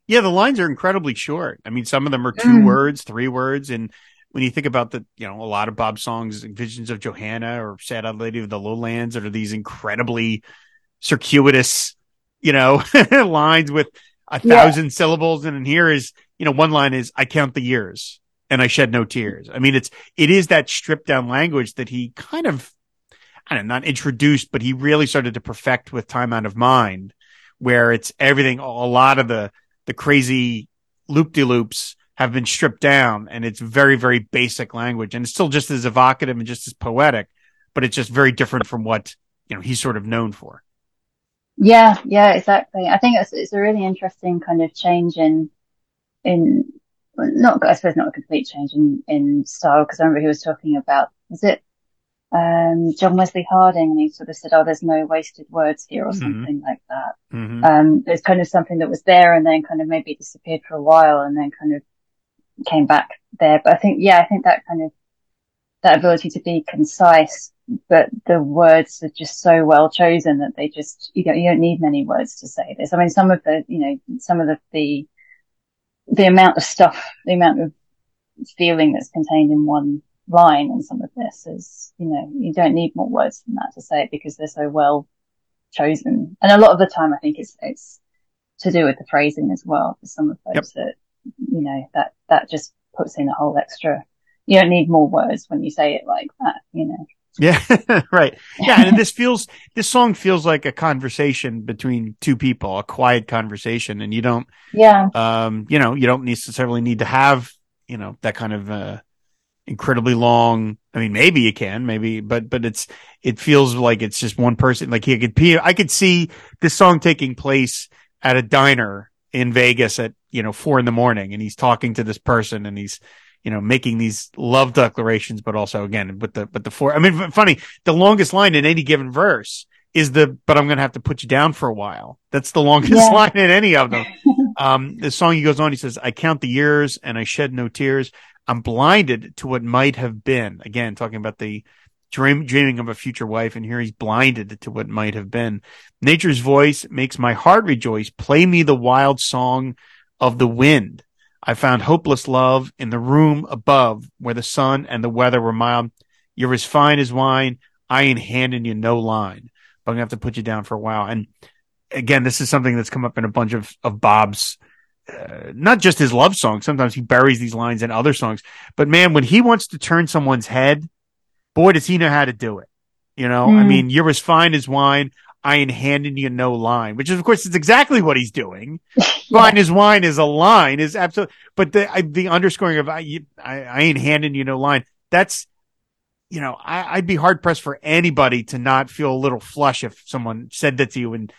Yeah, the lines are incredibly short. I mean, some of them are two mm. words, three words. And when you think about the, you know, a lot of Bob's songs, Visions of Johanna or Sad Old Lady of the Lowlands, that are these incredibly circuitous, you know, lines with a thousand yeah. syllables. And in here is, you know, one line is, I count the years and I shed no tears. I mean, it's, it is that stripped down language that he kind of, I don't know, not introduced, but he really started to perfect with Time Out of Mind, where it's everything, a lot of the, the crazy loop-de-loops have been stripped down, and it's very, very basic language. And it's still just as evocative and just as poetic, but it's just very different from what, you know, he's sort of known for. Yeah, yeah, exactly. I think it's, it's a really interesting kind of change in, in, not, I suppose not a complete change in, in style, because I remember he was talking about, was it um John Wesley Harding, and he sort of said, oh, there's no wasted words here, or something mm-hmm. like that. Mm-hmm. Um there's kind of something that was there and then kind of maybe disappeared for a while and then kind of came back there. But I think, yeah, I think that kind of, that ability to be concise, but the words are just so well chosen that they just, you know, you don't need many words to say this. I mean, some of the, you know, some of the, the, the amount of stuff, the amount of feeling that's contained in one line in some of this is, you know, you don't need more words than that to say it because they're so well chosen. And a lot of the time, I think it's, it's to do with the phrasing as well. For some of those yep. that, you know, that, that just puts in a whole extra, you don't need more words when you say it like that, you know? Yeah. Right. Yeah. And this feels, this song feels like a conversation between two people, a quiet conversation. And you don't, yeah. um, you know, you don't necessarily need to have, you know, that kind of, uh, incredibly long. I mean, maybe you can, maybe, but, but it's, it feels like it's just one person. Like he could, I could see this song taking place at a diner in Vegas at, you know, four in the morning. And he's talking to this person and he's, you know, making these love declarations, but also again, with the, but the four, I mean, funny, the longest line in any given verse is the, but I'm going to have to put you down for a while. That's the longest yeah. line in any of them. um, the song, he goes on, he says, I count the years and I shed no tears. I'm blinded to what might have been. Again, talking about the dream, dreaming of a future wife, and here he's blinded to what might have been. Nature's voice makes my heart rejoice. Play me the wild song of the wind. I found hopeless love in the room above where the sun and the weather were mild. You're as fine as wine. I ain't handing you no line, but I'm going to have to put you down for a while. And again, this is something that's come up in a bunch of, of Bob's Uh, not just his love song. Sometimes he buries these lines in other songs, but man, when he wants to turn someone's head, boy, does he know how to do it. You know, mm. I mean, you're as fine as wine. I ain't handing you no line, which is, of course, it's exactly what he's doing. yeah. Fine as wine is a line is absolutely, but the, I, the underscoring of I, you, I, I ain't handing you no line. That's, you know, I, I'd be hard pressed for anybody to not feel a little flush if someone said that to you and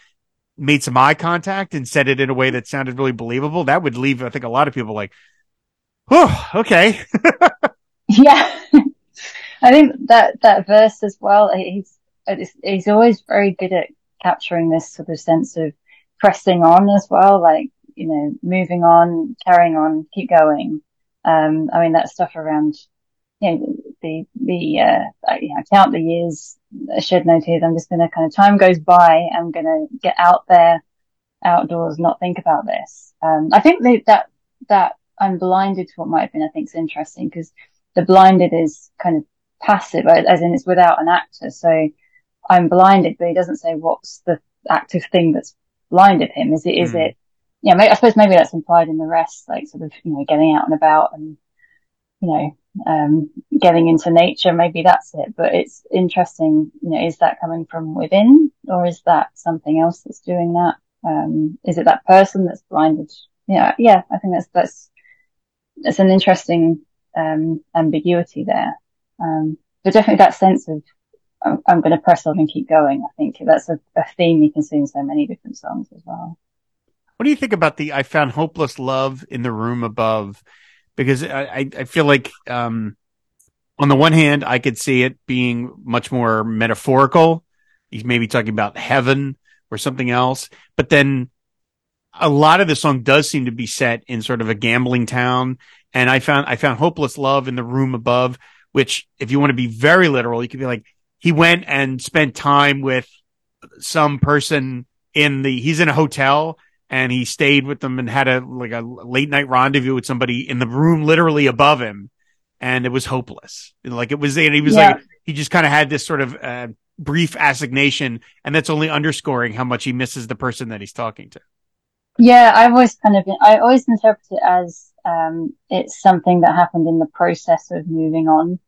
made some eye contact and said it in a way that sounded really believable. That would leave, I think, a lot of people like, oh, okay. yeah. I think that, that verse as well, he's, he's always very good at capturing this sort of sense of pressing on as well. Like, you know, moving on, carrying on, keep going. Um, I mean, that stuff around, you know, the, the, uh, you know, count the years, I shed no tears. I'm just going to kind of, time goes by. I'm going to get out there, outdoors, not think about this. Um, I think that, that, that I'm blinded to what might have been, I think is interesting because the blinded is kind of passive, as in it's without an actor. So I'm blinded, but he doesn't say what's the active thing that's blind of him? Is it, is mm. it, yeah, you know, I suppose maybe that's implied in the rest, like sort of, you know, getting out and about and, you know, um, getting into nature. Maybe that's it, but it's interesting, you know, is that coming from within or is that something else that's doing that? Um, is it that person that's blinded? Yeah. Yeah. I think that's, that's, that's an interesting, um, ambiguity there. Um, but definitely that sense of, I'm, I'm going to press on and keep going. I think that's a, a theme you can see in so many different songs as well. What do you think about the, I found hopeless love in the room above? Because I, I feel like, um, on the one hand, I could see it being much more metaphorical. He's maybe talking about heaven or something else, but then a lot of the song does seem to be set in sort of a gambling town. And I found, I found hopeless love in the room above, which if you want to be very literal, you could be like, he went and spent time with some person in the, he's in a hotel and he stayed with them and had a, like a late night rendezvous with somebody in the room, literally above him. And it was hopeless. Like it was, and he was yeah. like, he just kind of had this sort of, uh, brief assignation, and that's only underscoring how much he misses the person that he's talking to. Yeah, I've always kind of, I always interpret it as um, it's something that happened in the process of moving on.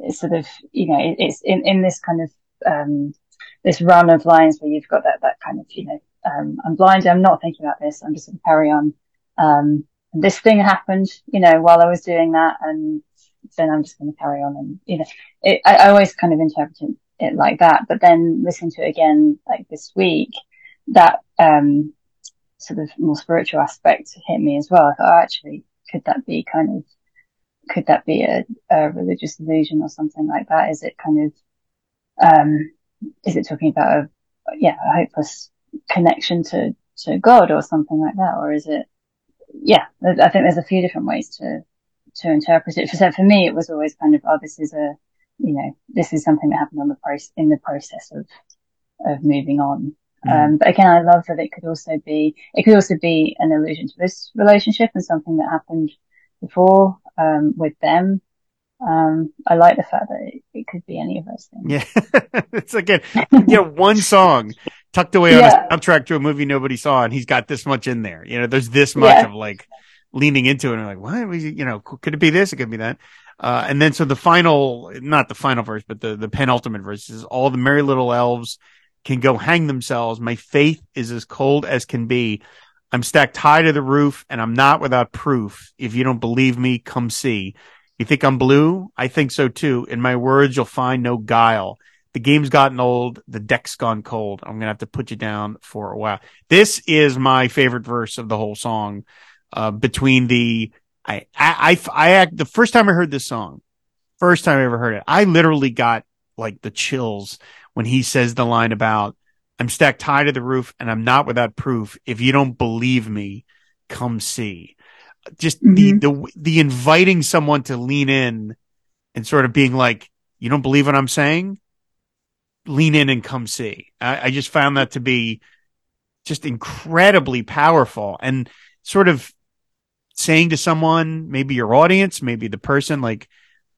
It's sort of, you know, it's in, in this kind of, um, this run of lines where you've got that, that kind of, you know, um, I'm blind, I'm not thinking about this, I'm just going to carry on. Um, this thing happened, you know, while I was doing that, and then I'm just going to carry on. And, you know, it, I, I always kind of interpret it it like that, but then listen to it again like this week, that um sort of more spiritual aspect hit me as well. I thought, oh, actually, could that be kind of could that be a, a religious illusion or something like that? Is it kind of um is it talking about a yeah a hopeless connection to to God or something like that? Or is it yeah I think there's a few different ways to to interpret it. So for me it was always kind of, oh, this is a you know, this is something that happened on the price in the process of, of moving on. Mm. Um, but again, I love that it could also be, it could also be an allusion to this relationship and something that happened before, um, with them. Um, I like the fact that it, it could be any of those things. Yeah. It's again, you know, one song tucked away on yeah. a soundtrack to a movie nobody saw, and he's got this much in there. You know, there's this much yeah. of like leaning into it and like, why was you know, could it be this? It could be that. Uh, and then so the final, not the final verse, but the, the penultimate verse is, all the merry little elves can go hang themselves. My faith is as cold as can be. I'm stacked high to the roof and I'm not without proof. If you don't believe me, come see. You think I'm blue? I think so too. In my words, you'll find no guile. The game's gotten old. The deck's gone cold. I'm going to have to put you down for a while. This is my favorite verse of the whole song, uh, between the, I, I, I, I, the first time I heard this song, first time I ever heard it, I literally got like the chills when he says the line about, I'm stacked high to the roof and I'm not without proof. If you don't believe me, come see. Just mm-hmm. the, the, the inviting someone to lean in and sort of being like, you don't believe what I'm saying? Lean in and come see. I, I just found that to be just incredibly powerful and sort of saying to someone, maybe your audience, maybe the person, like,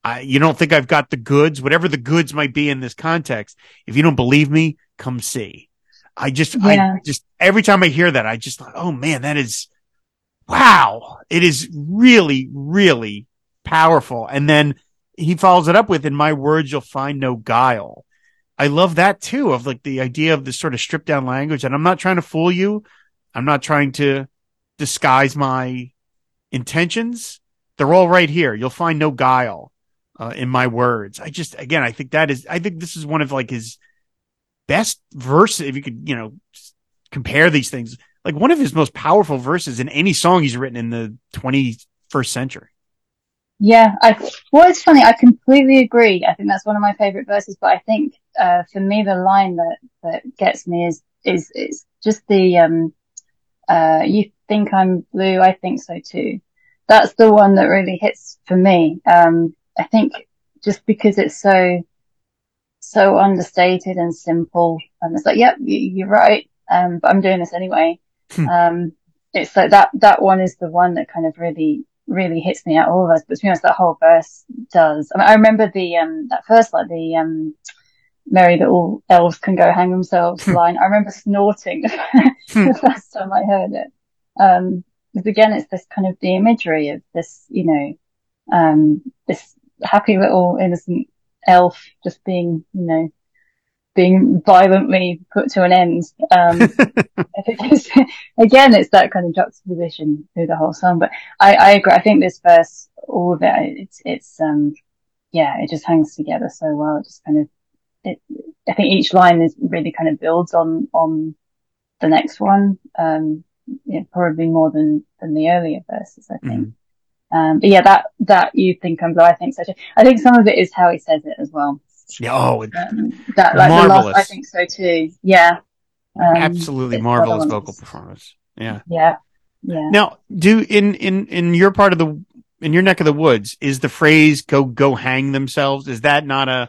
I, you don't think I've got the goods, whatever the goods might be in this context. If you don't believe me, come see. I just, yeah. I just, every time I hear that, I just thought, oh man, that is, wow. It is really, really powerful. And then he follows it up with, in my words, you'll find no guile. I love that too, of like the idea of this sort of stripped down language. And I'm not trying to fool you. I'm not trying to disguise my intentions. They're all right here. You'll find no guile uh, in my words. I just, again, I think that is, I think this is one of like his best verses. If you could, you know, compare these things, like one of his most powerful verses in any song he's written in the twenty-first century. Yeah. I, well, it's funny. I completely agree. I think that's one of my favorite verses, but I think uh, for me, the line that, that gets me is, is, it's just the, um, uh, you think I'm blue, I think so too. That's the one that really hits for me. Um, I think just because it's so, so understated and simple, and it's like, yep, you, you're right. Um, but I'm doing this anyway. Hmm. Um, it's like that, that one is the one that kind of really, really hits me out all of us. But to be honest, that whole verse does. I mean, I remember the, um, that first, like the, um, merry little elves can go hang themselves line. I remember snorting the first time I heard it. Um, because again, it's this kind of the imagery of this, you know, um, this happy little innocent elf just being, you know, being violently put to an end. Um, I think it's, again, it's that kind of juxtaposition through the whole song. But I, I agree. I think this verse, all of it, it's, it's, um, yeah, it just hangs together so well. It just kind of, it, I think each line is really kind of builds on, on the next one. Um, yeah, probably more than, than the earlier verses, I think. Mm. Um, but yeah, that, that you think I'm blue, I think so too. I think some of it is how he says it as well. Yeah, oh, it's um, that, like, marvelous. The last, I think so too. Yeah, um, absolutely marvelous vocal performance. Yeah, yeah, yeah. Now, do in in in your part of the in your neck of the woods is the phrase "go go hang themselves"? Is that not a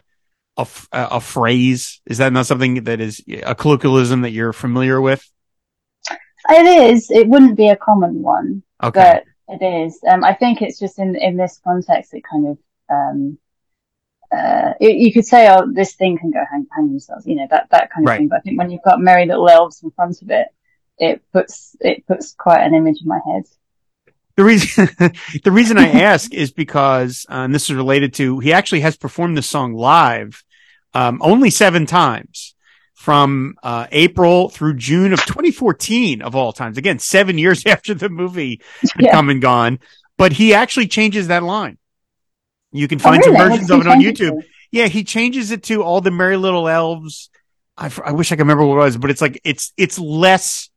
a a phrase? Is that not something that is a colloquialism that you're familiar with? It is. It wouldn't be a common one, okay. But it is. Um, I think it's just in in this context, it kind of. Um, Uh, you could say, oh, this thing can go hang, hang themselves, you know, that, that kind of right. thing. But I think when you've got merry little elves in front of it, it puts, it puts quite an image in my head. The reason, the reason I ask is because, uh, and this is related to, he actually has performed this song live, um, only seven times from, uh, April through June of twenty fourteen of all times. Again, seven years after the movie had yeah. come and gone, but he actually changes that line. You can find oh, really? some versions of it on YouTube. It? Yeah, he changes it to all the merry little elves. I, I wish I could remember what it was, but it's like it's it's less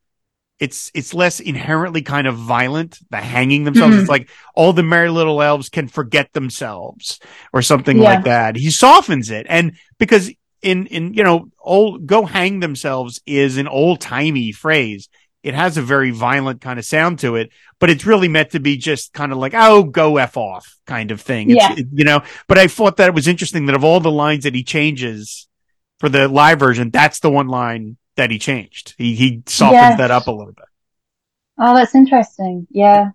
it's it's less inherently kind of violent. The hanging themselves. Mm-hmm. It's like all the merry little elves can forget themselves or something yeah. like that. He softens it, and because in in you know old go hang themselves is an old timey phrase. It has a very violent kind of sound to it, but it's really meant to be just kind of like, oh, go F off kind of thing. It's, yeah. it, you know, but I thought that it was interesting that of all the lines that he changes for the live version, that's the one line that he changed. He, he softens yeah. that up a little bit. Oh, that's interesting. Yeah.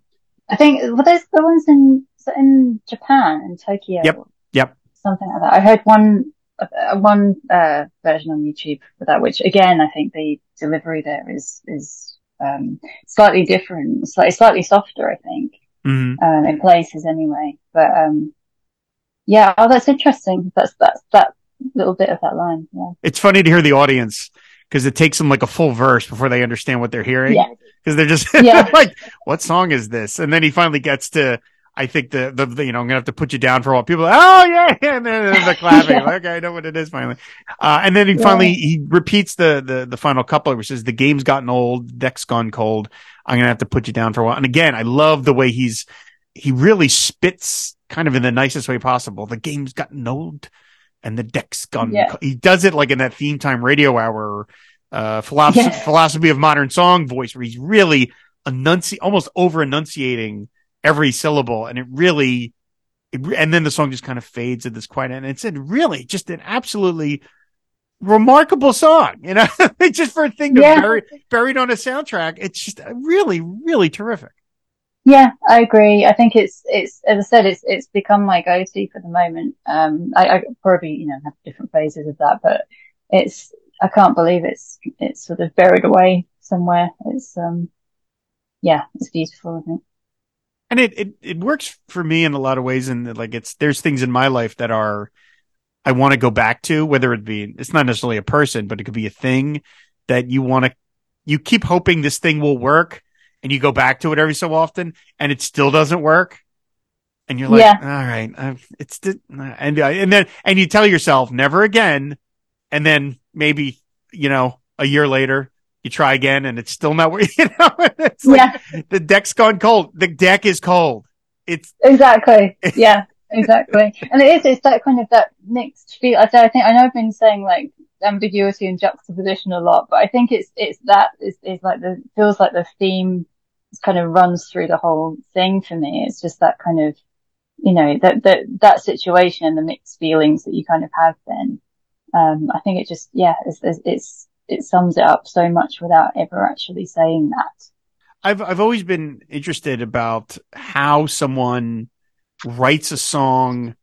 I think, well, there's the ones in, in Japan and Tokyo. Yep. Yep. Something like that. I heard one, uh, one, uh, version on YouTube for that, which again, I think the delivery there is, is, Um, slightly different, slightly, slightly softer, I think, mm-hmm. um, in places anyway. But um, yeah, oh, that's interesting. That's that's that little bit of that line. Yeah, it's funny to hear the audience because it takes them like a full verse before they understand what they're hearing. Yeah, because they're just yeah. like, "What song is this?" And then he finally gets to, I think the the, the you know I'm gonna have to put you down for a while. People, are, oh yeah, yeah, and they're, they're clapping. yeah. Like, okay, I know what it is finally. Uh, and then he yeah. finally he repeats the the the final couplet, which is the game's gotten old, deck's gone cold. I'm gonna have to put you down for a while. And again, I love the way he's he really spits kind of in the nicest way possible. The game's gotten old, and the deck's gone. Yeah. He does it like in that Theme Time Radio Hour, uh, philosophy yeah. philosophy of modern song voice, where he's really enunci almost over enunciating. Every syllable, and it really, it, and then the song just kind of fades at this quiet end. It's a really just an absolutely remarkable song, you know, just for a thing to yeah. bury, buried on a soundtrack. It's just really, really terrific. Yeah, I agree. I think it's, it's, as I said, it's, it's become my go-to for the moment. Um, I, I probably, you know, have different phases of that, but it's, I can't believe it's, it's sort of buried away somewhere. It's, um, yeah, it's beautiful, I think. And it, it, it works for me in a lot of ways. And like, it's, there's things in my life that are, I want to go back to, whether it be, it's not necessarily a person, but it could be a thing that you want to, you keep hoping this thing will work and you go back to it every so often and it still doesn't work. And you're like, yeah. all right, I've, it's, and, and then, and you tell yourself never again. And then maybe, you know, a year later, you try again and it's still not working. You know, it's like yeah. the deck's gone cold. The deck is cold. It's exactly. Yeah, exactly. And it is, it's that kind of that mixed feel. I think, I know I've been saying like ambiguity and juxtaposition a lot, but I think it's, it's that is, is like the, feels like the theme kind of runs through the whole thing for me. It's just that kind of, you know, that, that, that situation and the mixed feelings that you kind of have then. Um, I think it just, yeah, it's, it's, it's it sums it up so much without ever actually saying that. I've, I've always been interested about how someone writes a song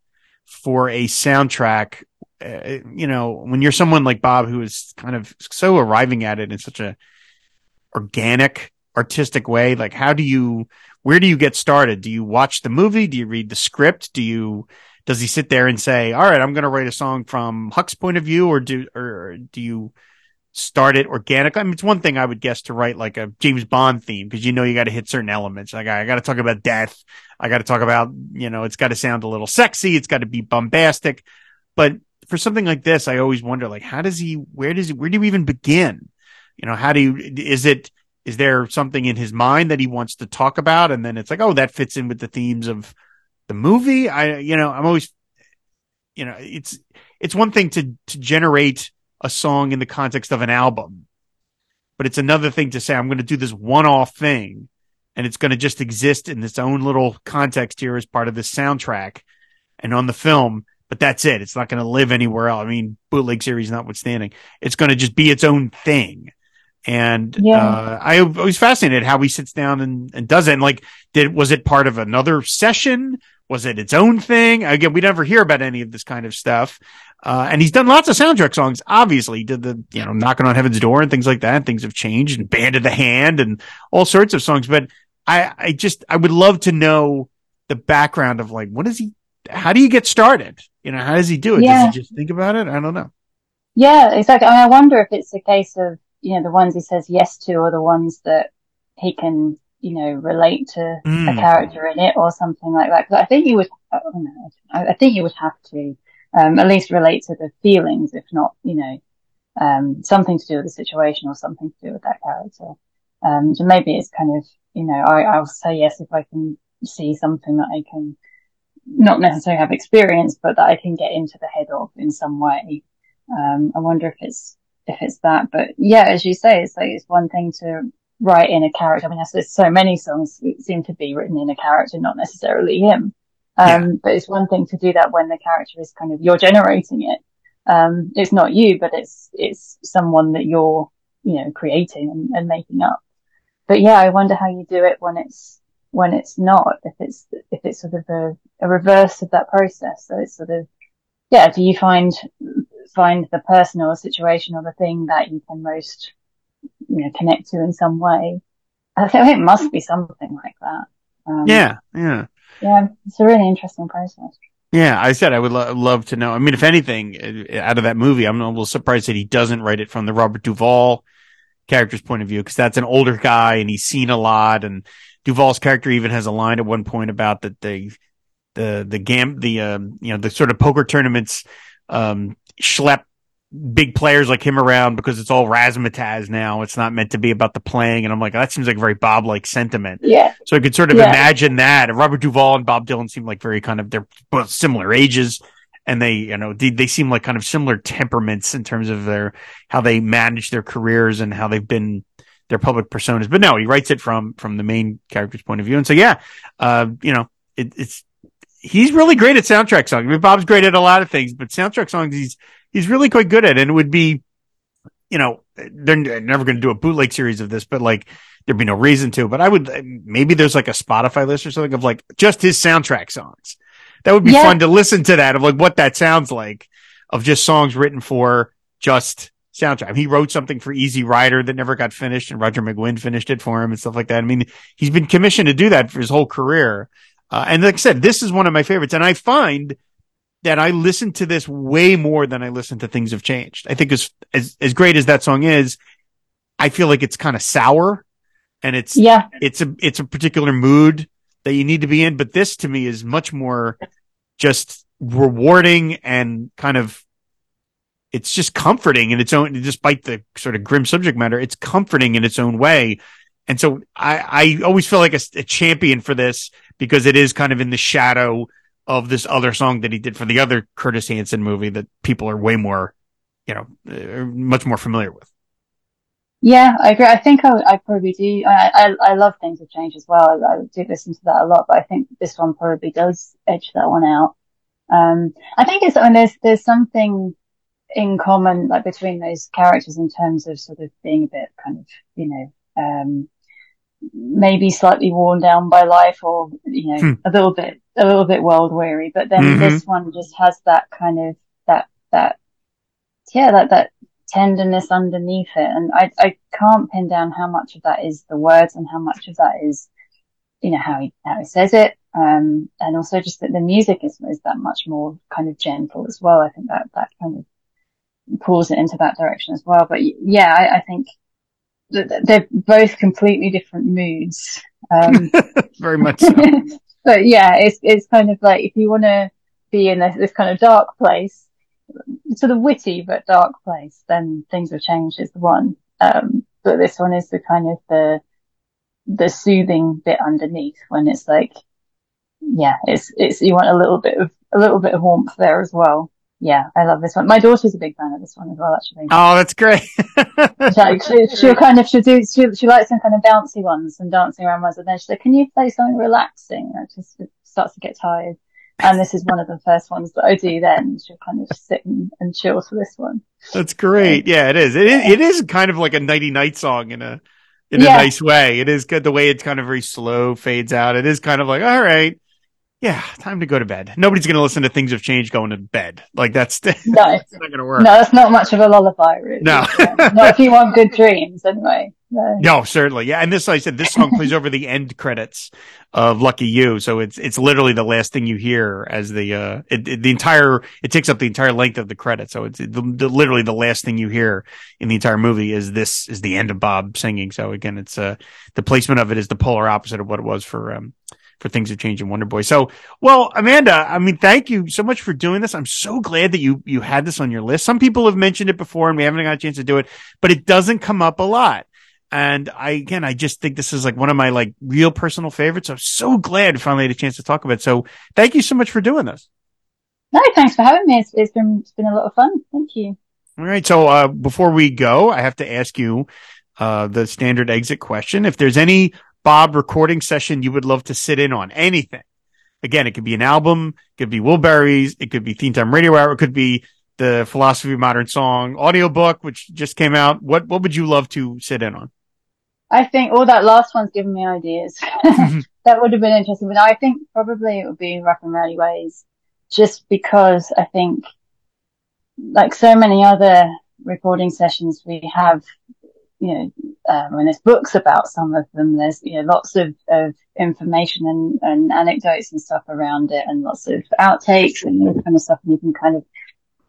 for a soundtrack uh, you know, when you're someone like Bob, who is kind of so arriving at it in such a organic, artistic way, like how do you, where do you get started? Do you watch the movie? Do you read the script? Do you, does he sit there and say, all right, I'm going to write a song from Huck's point of view, or do, or do you start it organically? I mean, it's one thing I would guess to write like a James Bond theme, because you know you got to hit certain elements. Like I, I got to talk about death. I got to talk about, you know, it's got to sound a little sexy. It's got to be bombastic. But for something like this, I always wonder, like, how does he, where does he, where do you even begin? You know, how do you, is it, is there something in his mind that he wants to talk about? And then it's like, oh, that fits in with the themes of the movie. I, you know, I'm always, you know, it's, it's one thing to, to generate a song in the context of an album, but it's another thing to say, I'm going to do this one-off thing and it's going to just exist in its own little context here as part of this soundtrack and on the film, but that's it. It's not going to live anywhere else. I mean, Bootleg Series notwithstanding, it's going to just be its own thing. And yeah. uh, I, I was fascinated how he sits down and, and does it. And like, did was it part of another session? Was it its own thing? Again, we never hear about any of this kind of stuff. Uh, and he's done lots of soundtrack songs. Obviously, he did the you know Knocking on Heaven's Door and things like that. Things Have Changed and Band of the Hand and all sorts of songs. But I, I just I would love to know the background of like, what is he? How do you get started? You know, how does he do it? Yeah. Does he just think about it? I don't know. Yeah, exactly. I mean, I wonder if it's a case of, you know, the ones he says yes to are the ones that he can, you know, relate to mm. a character in it or something like that. Because I think you would, I, don't know, I think you would have to um, at least relate to the feelings, if not, you know, um, something to do with the situation or something to do with that character. Um, so maybe it's kind of, you know, I, I'll say yes if I can see something that I can not necessarily have experience, but that I can get into the head of in some way. Um, I wonder if it's, if it's that, but yeah, as you say, it's like, it's one thing to write in a character. I mean, there's so many songs that seem to be written in a character, not necessarily him. Um, yeah. But it's one thing to do that when the character is kind of, you're generating it. Um, it's not you, but it's, it's someone that you're, you know, creating and, and making up. But yeah, I wonder how you do it when it's, when it's not, if it's, if it's sort of a, a reverse of that process. So it's sort of, yeah, do you find, find the person or the situation or the thing that you can most, you know, connect to in some way? I think it must be something like that. Um, yeah, yeah. Yeah, it's a really interesting process. Yeah, I said I would lo- love to know. I mean, if anything, out of that movie, I'm a little surprised that he doesn't write it from the Robert Duvall character's point of view, because that's an older guy and he's seen a lot. And Duvall's character even has a line at one point about that they, the, the gam, the, um, you know, the sort of poker tournaments, um, schlep big players like him around because it's all razzmatazz now. It's not meant to be about the playing. And I'm like, oh, that seems like a very Bob-like sentiment. Yeah. So I could sort of yeah. imagine that. And Robert Duvall and Bob Dylan seem like very kind of, they're both similar ages, and they, you know, they, they seem like kind of similar temperaments in terms of their, how they manage their careers and how they've been, their public personas. But no, he writes it from, from the main character's point of view. And so, yeah, uh, you know, it, it's, he's really great at soundtrack songs. I mean, Bob's great at a lot of things, but soundtrack songs, he's, he's really quite good at. And it would be, you know, they're never going to do a bootleg series of this, but like, there'd be no reason to, but I would, maybe there's like a Spotify list or something of like just his soundtrack songs. That would be yeah. fun to listen to that, of like what that sounds like, of just songs written for just soundtrack. I mean, he wrote something for Easy Rider that never got finished, and Roger McGuinn finished it for him and stuff like that. I mean, he's been commissioned to do that for his whole career. Uh, and like I said, this is one of my favorites. And I find that I listen to this way more than I listen to Things Have Changed. I think as, as, as great as that song is, I feel like it's kind of sour, and it's, yeah, it's a, it's a particular mood that you need to be in. But this to me is much more just rewarding and kind of, it's just comforting in its own, despite the sort of grim subject matter, it's comforting in its own way. And so I, I always feel like a, a champion for this, because it is kind of in the shadow of this other song that he did for the other Curtis Hanson movie that people are way more, you know, uh, much more familiar with. Yeah, I agree. I think I, I probably do. I, I I love Things Have Changed as well. I, I do listen to that a lot, but I think this one probably does edge that one out. Um, I think it's, I mean, there's, there's something in common, like, between those characters in terms of sort of being a bit kind of, you know, um, maybe slightly worn down by life, or, you know, hmm. a little bit, a little bit world weary. But then mm-hmm. this one just has that kind of, that, that, yeah, that, that tenderness underneath it. And I, I can't pin down how much of that is the words and how much of that is, you know, how he, how he says it. Um, and also just that the music is, is that much more kind of gentle as well. I think that, that kind of pulls it into that direction as well. But yeah, I, I think th- they're both completely different moods. Um, very much so. But yeah, it's, it's kind of like if you want to be in this, this kind of dark place, sort of witty but dark place, then Things Have Changed is the one. Um, but this one is the kind of the, the soothing bit underneath when it's like, yeah, it's, it's, you want a little bit of, a little bit of warmth there as well. Yeah, I love this one. My daughter's a big fan of this one as well, actually. Oh, that's great. she, she, she'll kind of, she'll do, she, she likes some kind of bouncy ones and dancing around ones. And then she's like, can you play something relaxing? And just starts to get tired. And this is one of the first ones that I do then. She'll kind of sit and, and chill for this one. That's great. Yeah, it is. It is, it is kind of like a nighty night song in a, in yeah. a nice way. It is good. The way it's kind of very slow fades out. It is kind of like, all right. Yeah, time to go to bed. Nobody's going to listen to Things Have Changed going to bed. Like, that's, no. That's not going to work. No, that's not much of a lullaby, really. No. Not if you want good dreams, anyway. No. no, certainly. Yeah, and this, like I said, this song plays over the end credits of Lucky You. So it's it's literally the last thing you hear as the, uh, it, it, the entire, it takes up the entire length of the credits. So it's it, the, the, literally the last thing you hear in the entire movie is this, is the end of Bob singing. So again, it's, uh, the placement of it is the polar opposite of what it was for, um, for Things Have Changed in Wonder Boy. So, well, Amanda, I mean, thank you so much for doing this. I'm so glad that you, you had this on your list. Some people have mentioned it before and we haven't got a chance to do it, but it doesn't come up a lot. And I, again, I just think this is like one of my like real personal favorites. I'm so glad we finally had a chance to talk about it. So thank you so much for doing this. No, thanks for having me. It's, it's been, it's been a lot of fun. Thank you. All right. So, uh, before we go, I have to ask you, uh, the standard exit question. If there's any Bob recording session you would love to sit in on, anything. Again, it could be an album, it could be Will Berry's, it could be Theme Time Radio Hour, it could be the Philosophy of Modern Song audiobook, which just came out. What what would you love to sit in on? I think all that last one's given me ideas. That would have been interesting. But I think probably it would be Rough and Rowdy Ways, just because I think, like so many other recording sessions we have, you know, um, when there's books about some of them, there's, you know, lots of, of information and, and anecdotes and stuff around it and lots of outtakes and all that kind of stuff. And you can kind of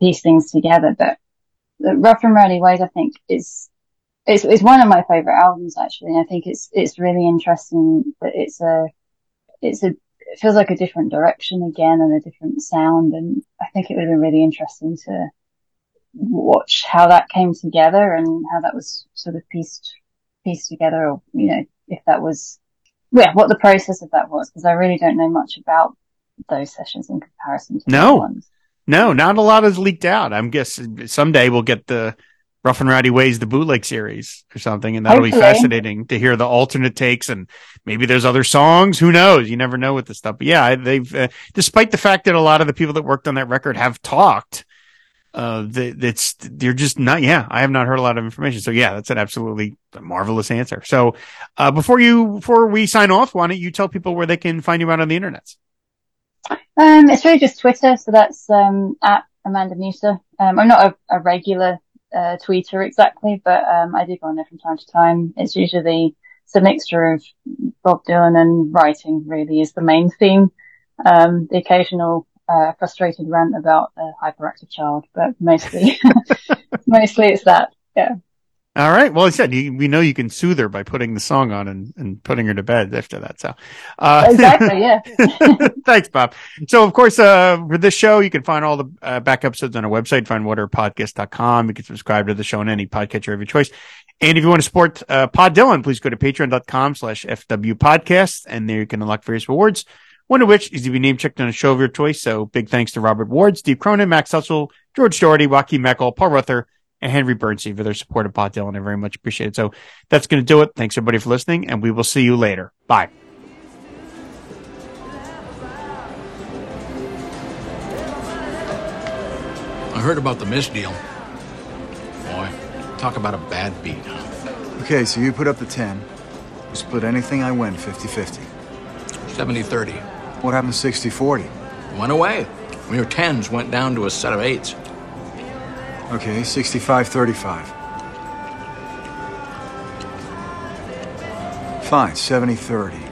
piece things together. But the Rough and Rowdy Ways, I think, is, it's, it's one of my favorite albums, actually. And I think it's, it's really interesting that it's a, it's a, it feels like a different direction again and a different sound. And I think it would have been really interesting to watch how that came together and how that was sort of pieced pieced together, or you know, if that was, yeah, what the process of that was, because I really don't know much about those sessions in comparison to no the ones. No, not a lot is leaked out. I'm guessing someday we'll get the Rough and Rowdy Ways, the bootleg series or something, and that'll Hopefully. Be fascinating to hear the alternate takes, and maybe there's other songs. Who knows? You never know with this stuff. But yeah, they've uh, despite the fact that a lot of the people that worked on that record have talked. Uh, that's they're just not. Yeah, I have not heard a lot of information. So yeah, that's an absolutely marvelous answer. So uh, before you, before we sign off, why don't you tell people where they can find you out on the internet? Um, it's really just Twitter. So that's um at Amanda Moussa. Um, I'm not a, a regular uh, tweeter exactly, but um, I do go on there from time to time. It's usually it's a mixture of Bob Dylan and writing. Really, is the main theme. Um, the occasional. Uh, frustrated rant about a hyperactive child, but mostly, mostly it's that. Yeah. All right. Well, I said, you, we know you can soothe her by putting the song on and, and putting her to bed after that. So, uh, exactly. Yeah. Thanks, Bob. So, of course, uh, for this show, you can find all the uh, back episodes on our website, find water podcast dot com. You can subscribe to the show on any podcatcher of your choice. And if you want to support uh, Pod Dylan, please go to patreon dot com slash F W podcast, and there you can unlock various rewards. One of which is to be name checked on a show of your choice. So big thanks to Robert Ward, Steve Cronin, Max Hutzel, George Doherty, Joaquin Meckel, Paul Ruther, and Henry Bernstein for their support of Pod Dylan. I very much appreciate it. So that's going to do it. Thanks everybody for listening, and we will see you later. Bye. I heard about the Miss deal. Boy, talk about a bad beat. Okay, so you put up the ten. We split anything I win fifty-fifty. seventy thirty. What happened to sixty forty? Went away. Your tens went down to a set of eights. Okay, sixty-five thirty-five. Fine, seventy thirty.